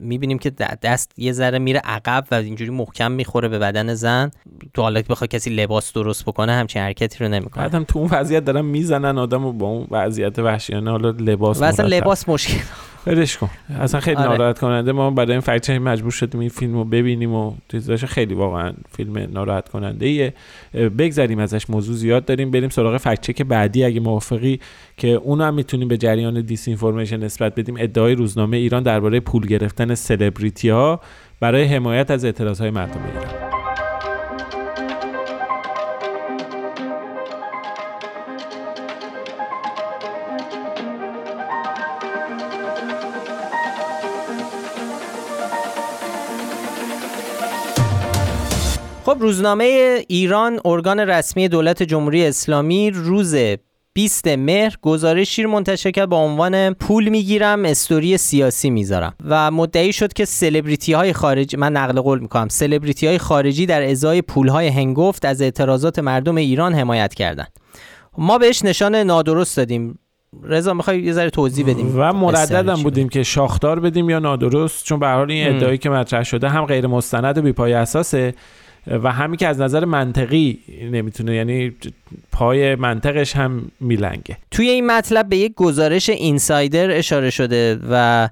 میبینیم که دست یه ذره میره عقب و اینجوری محکم میخوره به بدن زن. تو حالا که بخواد کسی لباس درست بکنه همچین حرکتی رو نمیکنه. بعدم تو اون وضعیت دارن میزنن آدمو با اون وضعیت وحشیانه، حالا لباس و اصلا لباس مشکل برش کن، اصلا خیلی آره. ناراحت کننده. ما برای این فکت‌ها مجبور شدیم این فیلمو ببینیم و چیزاش خیلی واقعا فیلم ناراحت کننده ایه. بگذریم ازش، موضوع زیاد داریم، بریم سراغ فکت‌چک بعدی اگه موافقی، که اونو هم میتونیم به جریان دیس اینفورمیشن نسبت بدیم. ادعای روزنامه ایران درباره پول گرفتن سلبریتی‌ها برای حمایت از اعتراض‌های مردم ایران. خب روزنامه ایران، ارگان رسمی دولت جمهوری اسلامی، روز بیست مهر گزارشی رو منتشر کرد با عنوان پول میگیرم استوری سیاسی میذارم، و مدعی شد که سلبریتی های خارجی، من نقل قول میکنم، سلبریتی های خارجی در ازای پول های هنگفت از اعتراضات مردم ایران حمایت کردند. ما بهش نشان نادرست دادیم. رضا میخوای یه ذره توضیح بدیم و مرددم بودیم که شاخدار بدیم یا نادرست، چون به هر حال این ادعایی که مطرح شده هم غیر مستند و بی پایه اساسه و همین که از نظر منطقی نمیتونه، یعنی پای منطقش هم میلنگه. توی این مطلب به یک گزارش اینسایدر اشاره شده و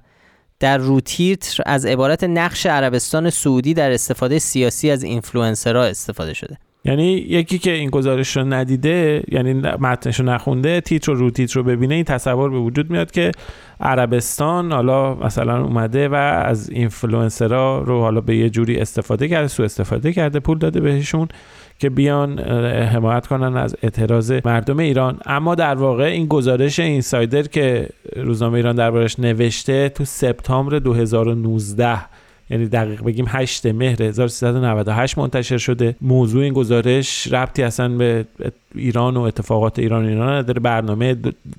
در روتیتر از عبارت نقش عربستان سعودی در استفاده سیاسی از اینفلوئنسرها استفاده شده. یعنی یکی که این گزارش رو ندیده، یعنی متنش رو نخونده، تیتر رو رو تیتر رو ببینه، این تصور به وجود میاد که عربستان حالا مثلا اومده و از اینفلوئنسرها رو حالا به یه جوری استفاده کرده، سوء استفاده کرده، پول داده بهشون که بیان حمایت کنن از اعتراض مردم ایران. اما در واقع این گزارش اینسایدر که روزنامه ایران دربارش نوشته تو سپتامبر دو هزار و نوزده، یعنی دقیق بگیم هشتم مهر هزار و سیصد و نود و هشت منتشر شده. موضوع این گزارش ربطی اصلا به ایران و اتفاقات ایران ایران نداره. برنامه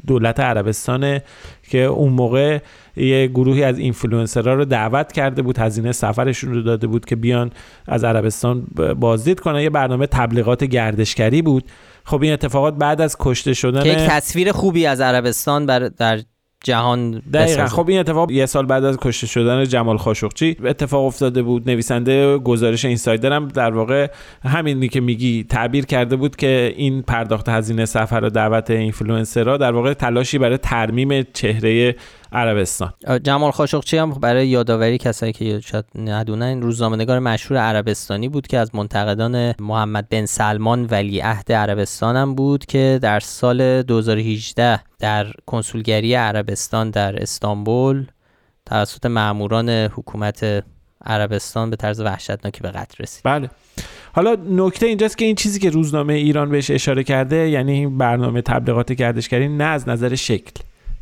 دولت عربستانه که اون موقع یه گروهی از اینفلوئنسرها رو دعوت کرده بود، هزینه سفرشون رو داده بود که بیان از عربستان بازدید کنن. یه برنامه تبلیغات گردشگری بود. خب این اتفاقات بعد از کشته شدن که یک تصویر خوبی از عربستان بر در جهان دقیقاً. خب این اتفاق یه سال بعد از کشته شدن جمال خاشقچی اتفاق افتاده بود. نویسنده گزارش اینسایدر هم در واقع همینی که میگی تعبیر کرده بود که این پرداخت هزینه سفر و دعوت اینفلوئنسرها در واقع تلاشی برای ترمیم چهره عربستان. جمال خاشقچی هم برای یادآوری کسایی که شاید ندونن، روزنامه‌نگار مشهور عربستانی بود که از منتقدان محمد بن سلمان ولیعهد عربستان هم بود که در سال دو هزار و هجده در کنسولگری عربستان در استانبول توسط ماموران حکومت عربستان به طرز وحشتناکی به قتل رسید. بله. حالا نکته اینجاست که این چیزی که روزنامه ایران بهش اشاره کرده، یعنی برنامه تبلیغات گردشگری، نه از نظر شکل،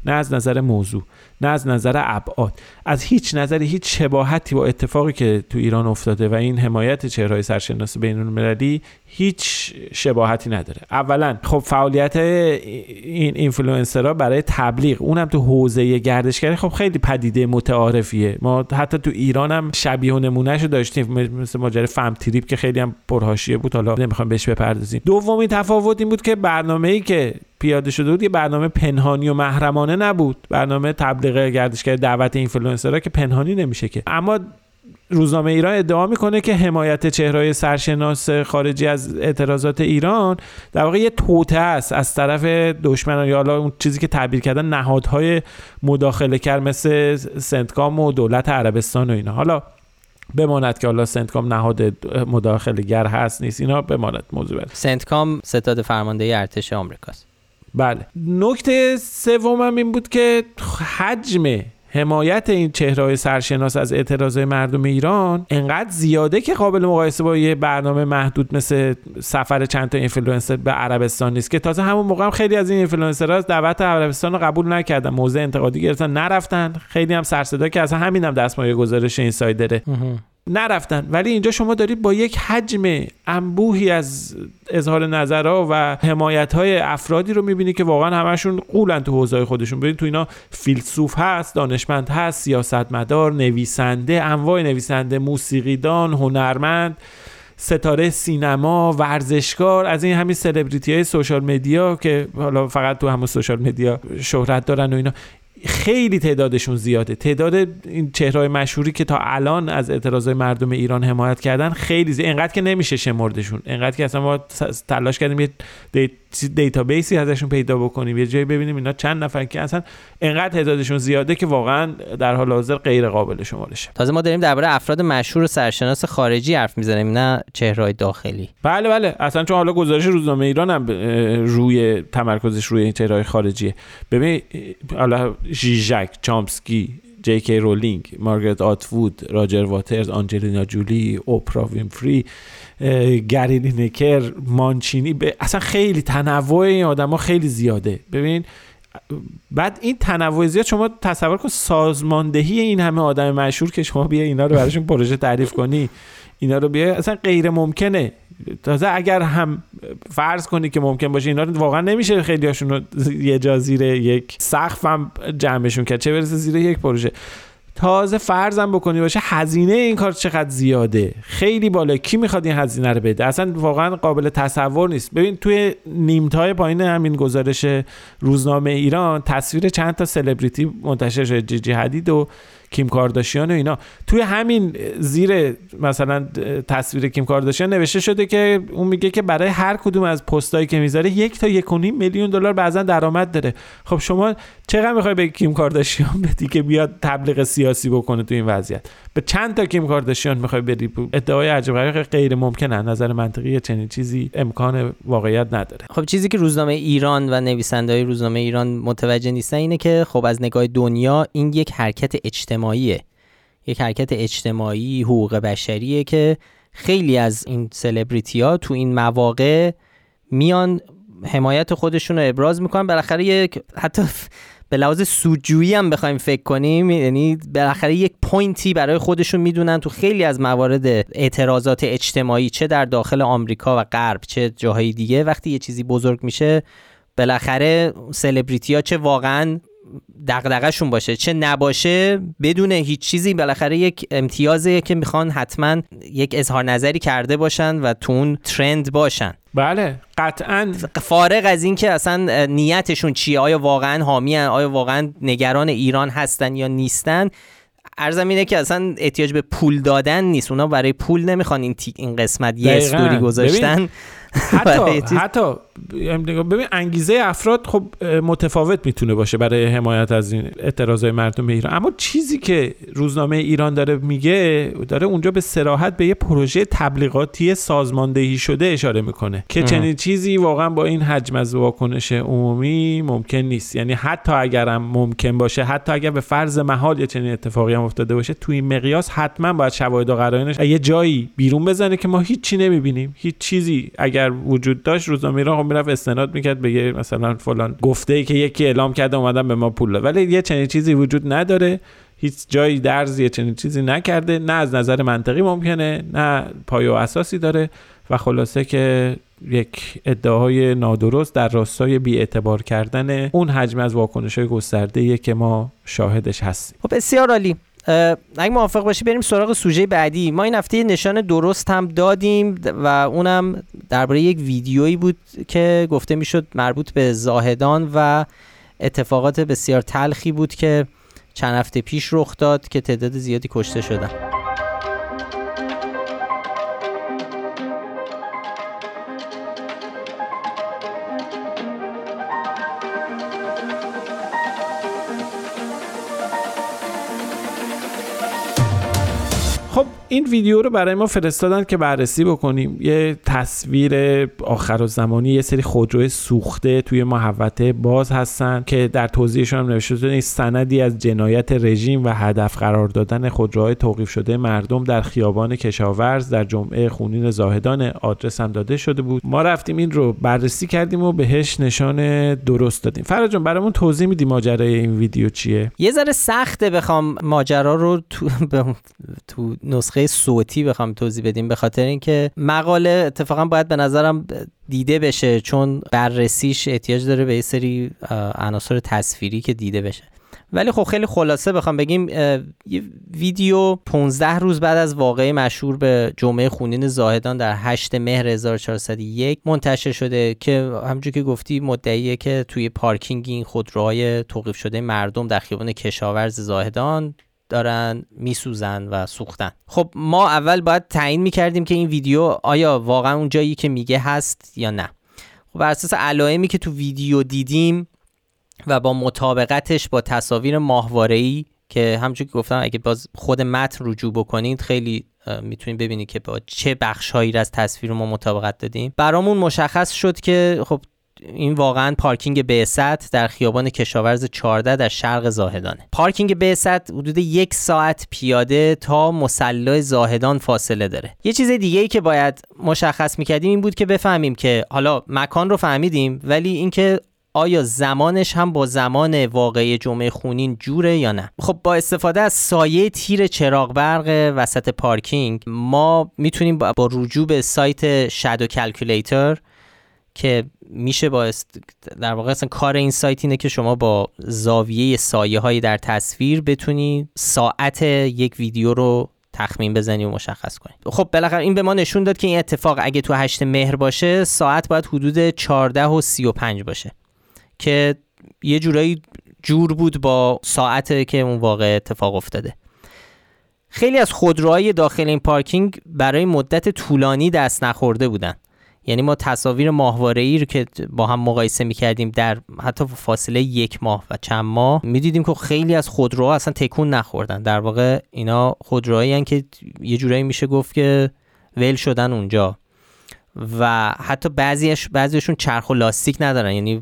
نه از نظر موضوع، نه از نظر ابعاد، از هیچ نظری هیچ شباهتی با اتفاقی که تو ایران افتاده و این حمایت چهره‌های سرشناس بین‌المللی هیچ شباهتی نداره. اولا خب فعالیت این اینفلوئنسرها برای تبلیغ، اونم تو حوزه گردشگری، خب خیلی پدیده متعارفیه. ما حتی تو ایران هم شبیه و نمونه‌شو داشتیم، مثل ماجرا فم تریپ که خیلی هم پرحاشیه بود، حالا نمیخوام بهش بپردازیم. دومین تفاوت این بود که برنامه‌ای که پیاده شده بود یه برنامه پنهانی و محرمانه نبود. برنامه تبلیغ گردشگری، دعوت اینفلوئنسرها که پنهانی نمیشه که. اما روزنامه ایران ادعا میکنه که حمایت چهره‌های سرشناس خارجی از اعتراضات ایران در واقع یه توطئه است از طرف دشمنان، یا حالا اون چیزی که تعبیر کردن نهادهای مداخله کر مثل سنتکام و دولت عربستان و اینا. حالا بماند که حالا سنتکام نهاد مداخله گر هست نیست، اینا بماند موضوع. سنتکام ستاد فرماندهی ارتش آمریکاست. بله. نکته سومم این بود که حجم حمایت این چهره‌های سرشناس از اعتراضهای مردم ایران انقدر زیاده که قابل مقایسه با یه برنامه محدود مثل سفر چند تا اینفلوئنسر به عربستان نیست، که تازه همون موقع هم خیلی از این اینفلوئنسرها از دعوت عربستان رو قبول نکردن، موضع انتقادی گرفتن نرفتن، خیلی هم سرصدا که اصلا همین هم دستمایه گزارش اینسایدره نرفتن. ولی اینجا شما دارید با یک حجم انبوهی از اظهار نظرها و حمایت‌های افرادی رو می‌بینید که واقعا همشون قولن تو حوزه‌های خودشون. ببینید تو اینا فیلسوف هست، دانشمند هست، سیاستمدار، نویسنده، انواع نویسنده، موسیقیدان، هنرمند، ستاره سینما، ورزشکار، از این همین سلبریتی‌های سوشال مدیا که حالا فقط تو همون سوشال مدیا شهرت دارن و اینا، خیلی تعدادشون زیاده. تعداد این چهره‌های مشهوری که تا الان از اعتراض‌های مردم ایران حمایت کردن خیلی زیاده، انقدر که نمیشه شمردشون، انقدر که اصلا ما تلاش کردیم یه دیتابیسی ازشون پیدا بکنیم، یه جایی ببینیم اینا چند نفر، که اصلا انقدر تعدادشون زیاده که واقعا در حال حاضر غیر قابل شمارشه. تازه ما داریم درباره افراد مشهور و سرشناس خارجی حرف میزنیم، نه چهره‌های داخلی. بله بله، اصلا چون حالا گزارش روزنامه ایران هم روی تمرکزش روی چهره‌های خارجیه. ببین حالا ژیژک، چامسکی، جی کی رولینگ، مارگرت آتوود، راجر واترز، آنجلینا جولی، اوپرا وینفری، گری لینکر، مانچینی، ب... اصلا خیلی تنوع این آدما خیلی زیاده. ببین بعد این تنوع زیاد، شما تصور کن سازماندهی این همه آدم مشهور که شما بیا اینا رو براشون پروژه تعریف کنی، اینا رو بیا، اصلا غیر ممکنه. تازه اگر هم فرض کنی که ممکن باشه، اینا واقعا نمیشه خیلی هاشون رو یه جا زیر یک سقف هم جمعشون کرد، چه برسه زیر یک پروژه. تازه فرضم بکنی باشه هزینه این کار چقدر زیاده، خیلی بالا، کی میخواد این هزینه رو بده؟ اصلا واقعا قابل تصور نیست. ببین توی نیمتای پایین همین گزارش روزنامه ایران تصویر چند تا سلبریتی منتشر شده، جی جی حدید و کیم کارداشیان و اینا، توی همین زیر مثلا تصویر کیم کارداشیان نوشته شده که اون میگه که برای هر کدوم از پستایی که میذاره یک تا یک و نیم میلیون دلار بعضا درآمد داره. خب شما چقدر میخوای به کیم کارداشیان بدی که بیاد تبلیغ سیاسی بکنه تو این وضعیت؟ به چند تا کیم کارداشیان میخوای بدی؟ ادعای عجب غریب غیر ممکنه، نظر منطقی چنین چیزی امکان واقعیت نداره. خب چیزی که روزنامه ایران و نویسندهای روزنامه ایران متوجه نیستن اینه که خب از نگاه دنیا این یک حرکت اجتماعی، یک حرکت اجتماعی حقوق بشریه که خیلی از این سلبریتی‌ها تو این مواقع میان حمایت خودشون رو ابراز میکنن. بالاخره یک حتی به لحاظ سودجویی هم بخوایم فکر کنیم، یعنی بالاخره یک پوینتی برای خودشون میدونن تو خیلی از موارد اعتراضات اجتماعی، چه در داخل آمریکا و غرب چه جاهای دیگه، وقتی یه چیزی بزرگ میشه بالاخره سلبریتی‌ها چه واقعاً دغدغه‌شون باشه چه نباشه، بدون هیچ چیزی بالاخره یک امتیازه که میخوان حتما یک اظهار نظری کرده باشن و تو اون ترند باشن. بله قطعاً، فارغ از این که اصلا نیتشون چیه، آیا واقعاً حامی ان، آیا واقعاً نگران ایران هستن یا نیستن. عرضم اینه که اصلا احتیاج به پول دادن نیست، اونا برای پول نمیخوان این تی... این قسمت یه استوری گذاشتن. حتی حتی ببین انگیزه افراد خب متفاوت میتونه باشه برای حمایت از این اعتراضهای مردم ایران، اما چیزی که روزنامه ایران داره میگه، داره اونجا به صراحت به یه پروژه تبلیغاتی سازماندهی شده اشاره میکنه که چنین چیزی واقعا با این حجم از واکنش عمومی ممکن نیست. یعنی حتی اگرم ممکن باشه، حتی اگر به فرض محال یه چنین اتفاقی هم افتاده باشه، توی این مقیاس حتما باید شواهد و قرائنش یه جایی بیرون بزنه که ما هیچی نمیبینیم. هیچ چیزی اگر وجود داشت روزنامه ایران خب میرفت استناد میکرد بگه مثلا فلان گفته‌ای که یکی اعلام کرده اومدن به ما پول داد، ولی یه چنین چیزی وجود نداره، هیچ جایی درزی چنین چیزی نکرده، نه از نظر منطقی ممکنه، نه پایه و اساسی داره و خلاصه که یک ادعاهای نادرست در راستای بی‌اعتبار کردن اون حجم از واکنش‌های گسترده‌ای که ما شاهدش هستیم. خب بسیار عالی، اگه موافق باشی بریم سراغ سوژه بعدی. ما این هفته نشان درست هم دادیم و اونم درباره یک ویدیویی بود که گفته میشد مربوط به زاهدان و اتفاقات بسیار تلخی بود که چند هفته پیش رخ داد که تعداد زیادی کشته شدن. خب این ویدیو رو برای ما فرستادن که بررسی بکنیم. یه تصویر آخرالزمانی، یه سری خودروی سوخته توی محوطه باز هستن که در توضیحشون هم نوشته شده سندی از جنایت رژیم و هدف قرار دادن خودروهای توقیف شده مردم در خیابان کشاورز در جمعه خونین زاهدان. آدرس هم داده شده بود. ما رفتیم این رو بررسی کردیم و بهش نشان درست دادیم. فرهاد جان برامون توضیح میدی ماجرای این ویدیو چیه؟ یه ذره سخته بخوام ماجرا رو تو تو نسخه صوتی بخوام توضیح بدیم، به خاطر اینکه مقاله اتفاقا باید به نظرم دیده بشه، چون بررسیش احتیاج داره به یه سری عناصر تصویری که دیده بشه. ولی خب خیلی خلاصه بخوام بگیم، یه ویدیو پانزده روز بعد از واقعه مشهور به جمعه خونین زاهدان در هشتم مهر هزار و چهارصد و یک منتشر شده که همونجوری که گفتی مدعیه که توی پارکینگ این خودروهای توقیف شده مردم در خیابان کشاورز زاهدان دارن میسوزن و سوختن. خب ما اول باید تعیین میکردیم که این ویدیو آیا واقعا اون جایی که میگه هست یا نه. خب بر اساس علائمی که تو ویدیو دیدیم و با مطابقتش با تصاویر ماهواره‌ای که همونجوری که گفتم اگه باز خود متن رجوع بکنید خیلی میتونید ببینید که با چه بخش‌هایی از تصویر ما مطابقت دادیم، برامون مشخص شد که خب این واقعا پارکینگ بعثت در خیابان کشاورز چهارده در شرق زاهدانه. پارکینگ بعثت حدود یک ساعت پیاده تا مصلی زاهدان فاصله داره. یه چیز دیگه ای که باید مشخص می‌کردیم این بود که بفهمیم که حالا مکان رو فهمیدیم، ولی اینکه آیا زمانش هم با زمان واقعی جمعه خونین جوره یا نه. خب با استفاده از سایه تیر چراغ برق وسط پارکینگ ما میتونیم با رجوع به سایت شادو کلکولیتر که میشه با است... در واقع اصلا کار این سایت اینه که شما با زاویه سایه هایی در تصویر بتونید ساعت یک ویدیو رو تخمین بزنی و مشخص کنی. خب بالاخره این به ما نشون داد که این اتفاق اگه تو هشت مهر باشه ساعت باید حدود چهارده و سی و پنج باشه که یه جورایی جور بود با ساعته که اون واقع اتفاق افتاده. خیلی از خودروهای داخل این پارکینگ برای مدت طولانی دست نخورده بودن، یعنی ما تصاویر ماهواره‌ای رو که با هم مقایسه می‌کردیم در حتی فاصله یک ماه و چند ماه می‌دیدیم که خیلی از خودروها اصلا تکون نخوردن. در واقع اینا خودروهایی هستن که یه جورایی میشه گفت که ول شدن اونجا و حتی بعضیش بعضیشون چرخ و لاستیک ندارن، یعنی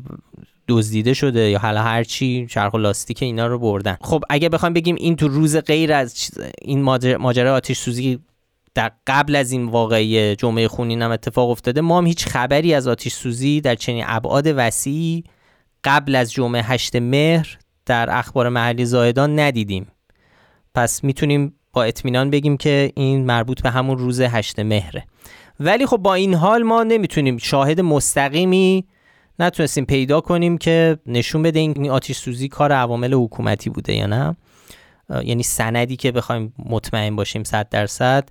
دزدیده شده یا حالا هر چی، چرخ و لاستیک اینا رو بردن. خب اگه بخوایم بگیم این تو روز غیر از این ماجرای آتش سوزی در قبل از این واقعه جمعه خونین هم اتفاق افتاده، ما هم هیچ خبری از آتش سوزی در چنین ابعاد وسیعی قبل از جمعه هشت مهر در اخبار محلی زاهدان ندیدیم. پس میتونیم با اطمینان بگیم که این مربوط به همون روز هشت مهره. ولی خب با این حال ما نمیتونیم شاهد مستقیمی نتونستیم پیدا کنیم که نشون بده این آتش سوزی کار عوامل حکومتی بوده یا نه، یعنی سندی که بخوایم مطمئن باشیم صد درصد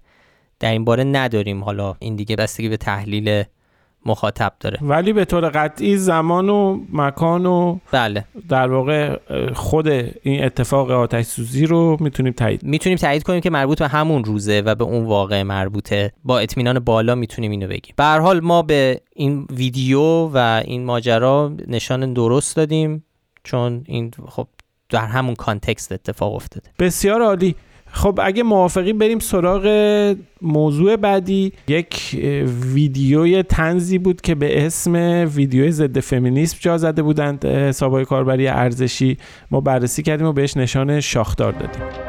در این باره نداریم. حالا این دیگه بستگی به تحلیل مخاطب داره، ولی به طور قطعی زمان و مکان و بله در واقع خود این اتفاق آتش سوزی رو میتونیم تایید میتونیم تایید کنیم که مربوط به همون روزه و به اون واقعه مربوطه. با اطمینان بالا میتونیم اینو بگیم. به هر حال ما به این ویدیو و این ماجرا نشان درست دادیم، چون این خب در همون کانتکست اتفاق افتاده. بسیار عالی. خب اگه موافقی بریم سراغ موضوع بعدی. یک ویدیوی طنزی بود که به اسم ویدیوی ضد فمینیسم جا زده بودند حساب‌های کاربری ارزشی، ما بررسی کردیم و بهش نشان شاخدار دادیم.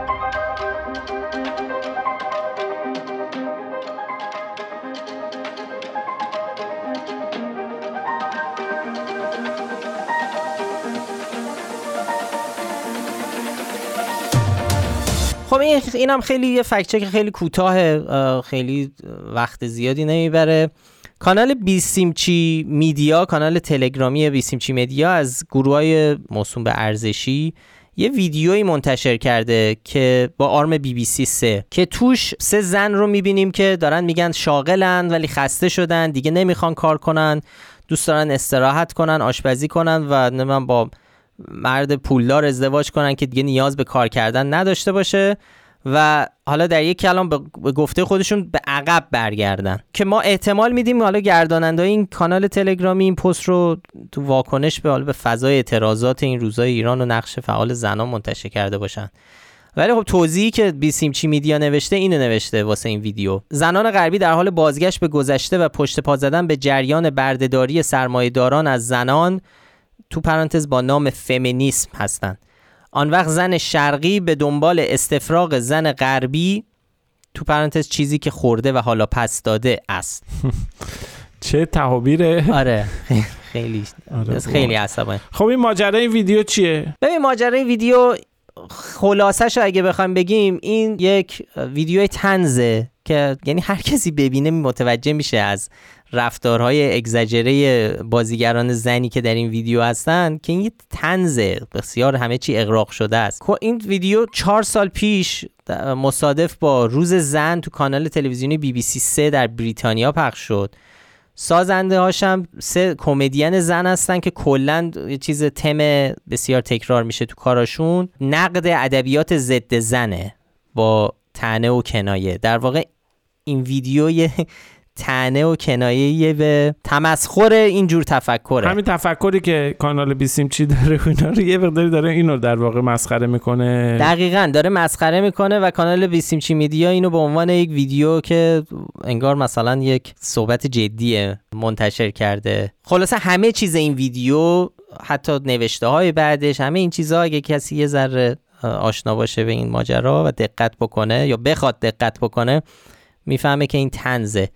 خب این هم خیلی یه فکت‌چک خیلی کوتاه، خیلی وقت زیادی نمیبره. کانال بیسیمچی میدیا، کانال تلگرامی بیسیمچی میدیا از گروهای موسوم به ارزشی یه ویدیویی منتشر کرده که با آرم بی بی سی سه که توش سه زن رو میبینیم که دارن میگن شاغلن ولی خسته شدن، دیگه نمیخوان کار کنن، دوست دارن استراحت کنن، آشپزی کنن و نمیدونم با مرد پولدار ازدواج کنن که دیگه نیاز به کار کردن نداشته باشه و حالا در یک کلام به گفته خودشون به عقب برگردن. که ما احتمال میدیم حالا گرداننده‌های این کانال تلگرامی این پست رو تو واکنش به حالا به فضای اعتراضات این روزهای ایران و نقش فعال زنان منتشر کرده باشن. ولی خب توضیحی که بیسیمچی میدیا نوشته اینو نوشته واسه این ویدیو: زنان غربی در حال بازگشت به گذشته و پشت پا زدن به جریان بردهداری سرمایه‌داران از زنان تو پرانتز با نام فمینیسم هستند. آن وقت زن شرقی به دنبال استفراغ زن غربی تو پرانتز چیزی که خورده و حالا پس داده است. چه تحابیره. آره خیلی آره خیلی عصبانی. خب این ماجرای ویدیو چیه؟ ببین ماجرای ویدیو خلاصه‌شو اگه بخوایم بگیم، این یک ویدیوی طنزه که یعنی هر کسی ببینه متوجه میشه از رفتارهای اگزاجره بازیگران زنی که در این ویدیو هستن که این طنزه، بسیار همه چی اغراق شده است. این ویدیو چهار سال پیش مصادف با روز زن تو کانال تلویزیونی بی بی سی سه در بریتانیا پخش شد. سازنده هاشم سه کمدین زن هستن که کلا یه چیز تم بسیار تکرار میشه تو کاراشون، نقد ادبیات ضد زنه با طعنه و کنایه. در واقع این ویدیو یه طعنه و کنایه به تمسخر این جور تفکره. همین تفکری که کانال بیسیمچی داره اینا رو یه مقداری داره اینو در واقع مسخره میکنه. دقیقاً داره مسخره میکنه و کانال بیسیمچی میدیا اینو به عنوان یک ویدیو که انگار مثلا یک صحبت جدیه منتشر کرده. خلاصه همه چیز این ویدیو، حتی نوشته های بعدش، همه این چیزها اگه کسی یه ذره آشنا باشه به این ماجرا و دقت بکنه یا بخواد دقت بکنه میفهمه که این طنزه.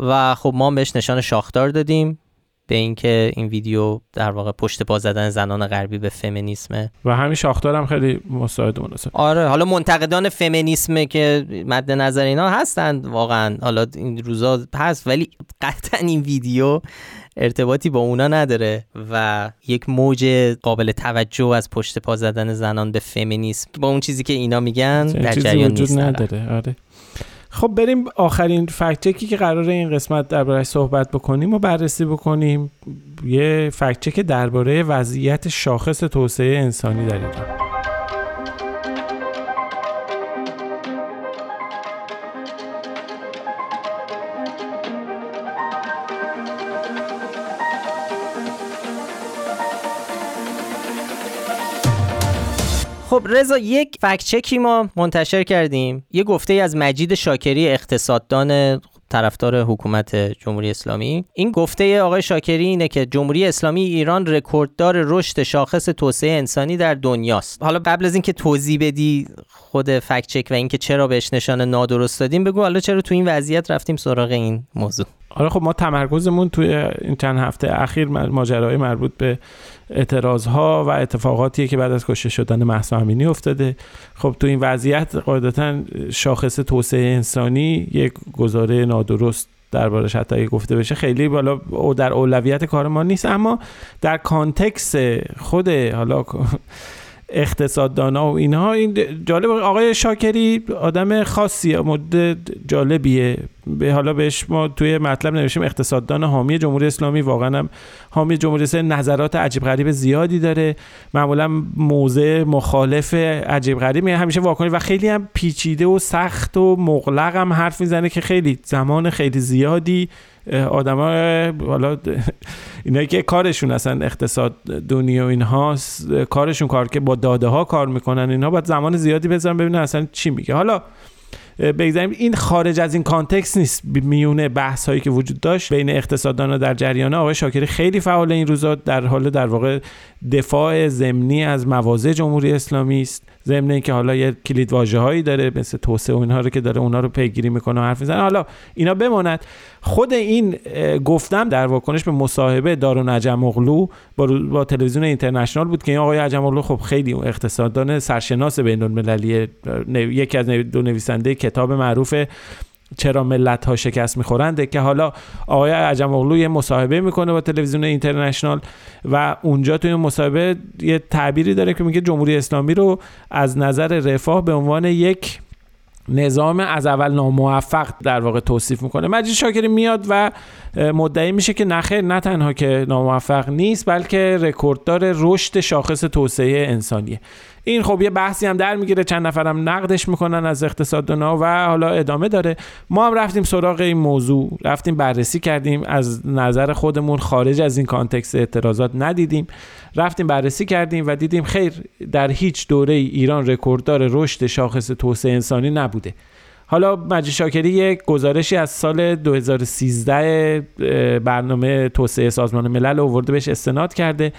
و خب ما بهش نشان شاخدار دادیم به اینکه این ویدیو در واقع پشت پا زدن زنان غربی به فمینیسمه و همین شاخدار هم خیلی مساعد و مناسب. آره حالا منتقدان فمینیسمه که مد نظر اینا هستند واقعا، حالا این روزا هست، ولی قطعا این ویدیو ارتباطی با اونا نداره و یک موج قابل توجه از پشت پا زدن زنان به فمینیسم با اون چیزی که اینا میگن در جریان نیست. نداره. آره خب بریم آخرین فکت‌چکی که قراره این قسمت درباره‌اش صحبت بکنیم و بررسی بکنیم. یه فکت‌چک درباره وضعیت شاخص توسعه انسانی در ایران. خب رضا یک فکت‌چکی ما منتشر کردیم، یه گفته ای از مجید شاکری اقتصاددان طرفدار حکومت جمهوری اسلامی. این گفته ای آقای شاکری اینه که جمهوری اسلامی ایران رکورددار رشد شاخص توسعه انسانی در دنیاست. حالا قبل از اینکه توضیح بدی خود فکت‌چک و اینکه چرا بهش نشان نادرست دادیم، بگو حالا چرا تو این وضعیت رفتیم سراغ این موضوع. آره خب ما تمرکزمون توی این چند هفته اخیر ماجراهای مربوط به اعتراض‌ها و اتفاقاتیه که بعد از کشته شدن مهسا امینی افتاده. خب تو این وضعیت قاعدتاً شاخص توسعه انسانی یک گزاره نادرست دربارش حتی اگه گفته بشه خیلی بالا در اولویت کار ما نیست، اما در کانتکست خود حالا اقتصاددانا و اینها این جالب. آقای شاکری آدم خاصیه، مدت جالبیه، به حالا بهش ما توی مطلب نوشتیم اقتصاددان حامی جمهوری اسلامی، واقعا هم حامی جمهوری اسلامی، نظرات عجیب غریب زیادی داره، معمولا موضع مخالف عجیب غریب همیشه واکنی و خیلی هم پیچیده و سخت و مغلق هم حرف میزنه که خیلی زمان خیلی زیادی آدما حالا اینا که کارشون اصلا اقتصاد دنیا و اینها کارشون کار که با داده ها کار میکنن اینا باید زمان زیادی بذارن ببینن اصلا چی میگه. حالا بگذاریم این خارج از این کانتکست نیست. میونه بحث هایی که وجود داشت بین اقتصاددانا در جریان آقای شاکری خیلی فعال این روزا، در حال در واقع دفاع ضمنی از مواضع جمهوری اسلامی است، ضمن اینکه حالا یه کلید واژه هایی داره مثل توسعه و اینها رو که داره اونها رو پیگیری میکنه و حرف میزنه. حالا اینا بماند، خود این گفتم در واکنش به مصاحبه دارون عجم‌اغلو با, با تلویزیون اینترنشنال بود که این آقای عجم‌اغلو خب خیلی اقتصاددان سرشناس بین‌المللی، یکی از دو نویسنده کتاب معروف چرا ملت ها شکست میخورند که حالا آقای عجم‌اغلو یه مصاحبه میکنه با تلویزیون اینترنشنال و اونجا توی مصاحبه یه تعبیری داره که میگه جمهوری اسلامی رو از نظر رفاه به عنوان یک نظام از اول ناموفق در واقع توصیف میکنه. مجید شاکری میاد و مدعی میشه که نخیر، نه تنها که ناموفق نیست بلکه رکورددار رشد شاخص توسعه انسانیه. این خب یه بحثی هم در میگیره، چند نفرم نقدش میکنن از اقتصاددان‌ها و حالا ادامه داره. ما هم رفتیم سراغ این موضوع، رفتیم بررسی کردیم، از نظر خودمون خارج از این کانتکست اعتراضات ندیدیم رفتیم بررسی کردیم و دیدیم خیر، در هیچ دوره ای ایران رکورددار رشد شاخص توسعه انسانی نبوده. حالا مجید شاکری یک گزارشی از سال دو هزار و سیزده برنامه توسعه سازمان ملل آورده، بهش استناد کرده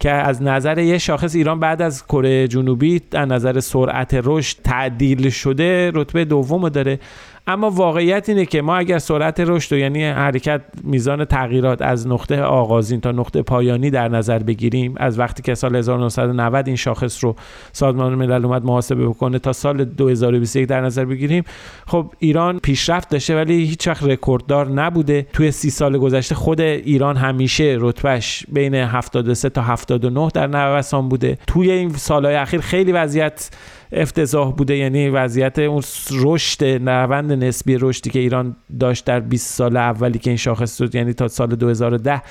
که از نظر یه شاخص ایران بعد از کره جنوبی از نظر سرعت رشد تعدیل شده رتبه دومو داره. اما واقعیت اینه که ما اگر سرعت رشد و یعنی حرکت میزان تغییرات از نقطه آغازین تا نقطه پایانی در نظر بگیریم، از وقتی که سال هزار و نهصد و نود این شاخص رو سازمان ملل اومد محاسبه بکنه تا سال دو هزار و بیست و یک در نظر بگیریم، خب ایران پیشرفت داشته ولی هیچ وقت رکورددار نبوده. توی سی سال گذشته خود ایران همیشه رتبهش بین هفتاد و سه تا هفتاد و نه در نوسان بوده. توی این سالهای اخیر خیلی وضعیت افتضاح بوده، یعنی وضعیت اون رشد روند نسبی رشدی که ایران داشت در بیست سال اولی که این شاخص بود، یعنی تا سال دو هزار و ده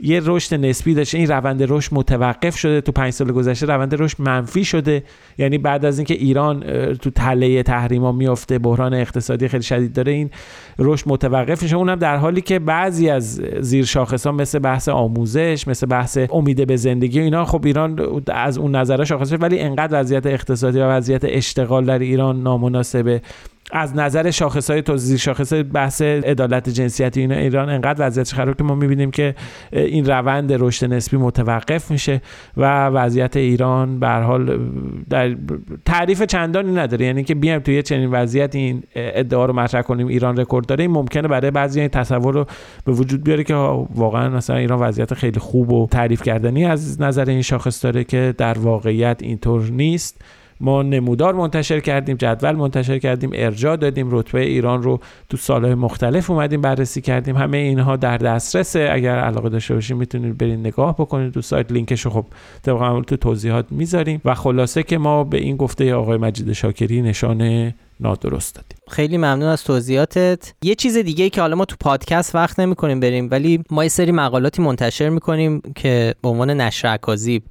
یه رشد نسبی داشت، این روند رشد متوقف شده. تو پنج سال گذشته روند رشد منفی شده، یعنی بعد از اینکه ایران تو تله تحریما میفته، بحران اقتصادی خیلی شدید داره، این رشد متوقف میشه، اونم در حالی که بعضی از زیر شاخص ها مثل بحث آموزش، مثل بحث امید به زندگی و اینا، خب ایران از اون نظرها شاخص شد ولی انقدر وضعیت اقتصادی و وضعیت اشتغال در ایران نامناسبه. از نظر شاخص‌های توزیع شاخص بحث عدالت جنسیتی اینا ایران انقدر وضعیتش خرابه که ما می‌بینیم که این روند رشد نسبی متوقف میشه و وضعیت ایران به هر حال در تعریف چندانی نداره. یعنی که بیایم توی چنین وضعیت این ادعا رو مطرح کنیم ایران رکورد داره، این ممکنه برای بعضی این تصور رو به وجود بیاره که واقعا مثلا ایران وضعیت خیلی خوب و تعریف کردنی از نظر این شاخص داره که در واقعیت اینطور نیست. ما نمودار منتشر کردیم، جدول منتشر کردیم، ارجاع دادیم، رتبه ایران رو تو سالهای مختلف اومدیم بررسی کردیم. همه اینها در دسترسه، اگر علاقه داشته باشید میتونید برید نگاه بکنید تو سایت، لینکش رو خب طبق معمول تو توضیحات میذاریم. و خلاصه که ما به این گفته آقای مجید شاکری نشانه نادرست دادیم. خیلی ممنون از توضیحاتت. یه چیز دیگه ای که حالا ما تو پادکست وقت نمی‌کنیم بریم، ولی ما یه سری مقالاتی منتشر می‌کنیم که به عنوان نشر اکاذیب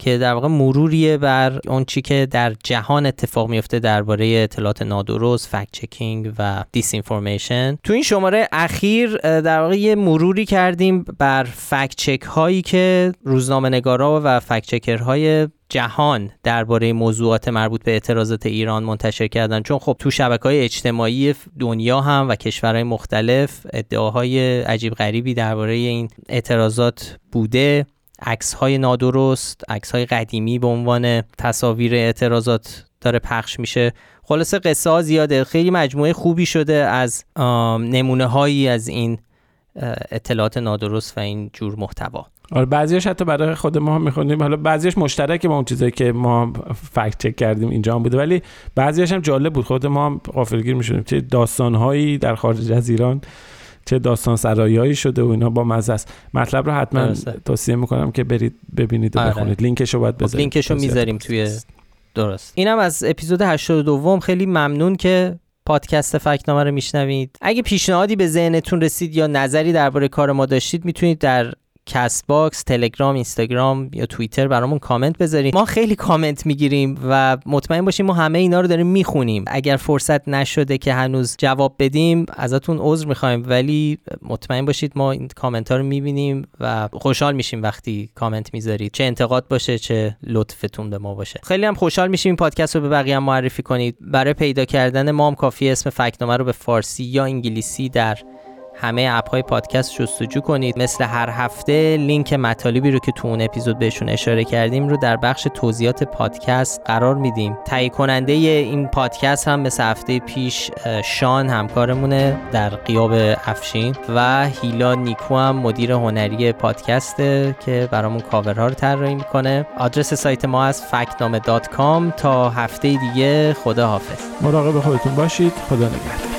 که در واقع مروریه بر اون چی که در جهان اتفاق میفته درباره اطلاعات نادرست، فکت چکینگ و دیس اینفورمیشن. تو این شماره اخیر در واقع یه مروری کردیم بر فکت چک هایی که روزنامه‌نگارا و فکت چکرهای جهان درباره موضوعات مربوط به اعتراضات ایران منتشر کردن، چون خب تو شبکه‌های اجتماعی دنیا هم و کشورهای مختلف ادعاهای عجیب غریبی درباره این اعتراضات بوده. عکس‌های نادرست، عکس‌های قدیمی به عنوان تصاویر اعتراضات داره پخش میشه. خلاصه قصه ها زیاده، خیلی مجموعه خوبی شده از نمونه هایی از این اطلاعات نادرست و این جور محتوا. آره بعضیاش حتی برای خود ما هم می‌خونیم، حالا بعضیاش مشترکه با اون چیزایی که ما فکت چک کردیم اینجا هم بوده، ولی بعضیاش هم جالب بود، خود ما هم غافلگیر می‌شدیم چه داستان‌هایی در خارج از ایران، چه داستان سرایی‌هایی شده و اینا، با مزه است. مطلب رو حتما درسته. توصیه میکنم که برید ببینید و آره. بخونید. لینکش رو باید بذاریم. لینکش رو میذاریم توی درست. اینم از اپیزود هشتاد و دو. خیلی ممنون که پادکست فکت‌نامه رو میشنوید. اگه پیشنهادی به ذهنتون رسید یا نظری درباره کار ما داشتید، میتونید در کست باکس، تلگرام، اینستاگرام یا توییتر برامون کامنت بذارید. ما خیلی کامنت میگیریم و مطمئن باشیم ما همه اینا رو داریم میخونیم. اگر فرصت نشده که هنوز جواب بدیم ازتون عذر میخوایم، ولی مطمئن باشید ما این کامنت ها رو میبینیم و خوشحال میشیم وقتی کامنت میذارید، چه انتقاد باشه چه لطفتون به ما باشه. خیلی هم خوشحال میشیم این پادکست رو به بقیه هم معرفی کنید. برای پیدا کردن ما هم کافیه اسم فکت‌نامه رو به فارسی یا انگلیسی در همه اپ‌های پادکست جستجو کنید. مثل هر هفته لینک مطالبی رو که تو اون اپیزود بهشون اشاره کردیم رو در بخش توضیحات پادکست قرار میدیم. تهیه کننده این پادکست هم مثل هفته پیش شان همکارمونه در غیاب افشین، و هیلا نیکو هم مدیر هنری پادکسته که برامون کاورها رو طراحی میکنه. آدرس سایت ما از فکت‌نامه دات کام. تا هفته دیگه خدا حافظ. مراقب خودتون باشید. خدا نگهدار.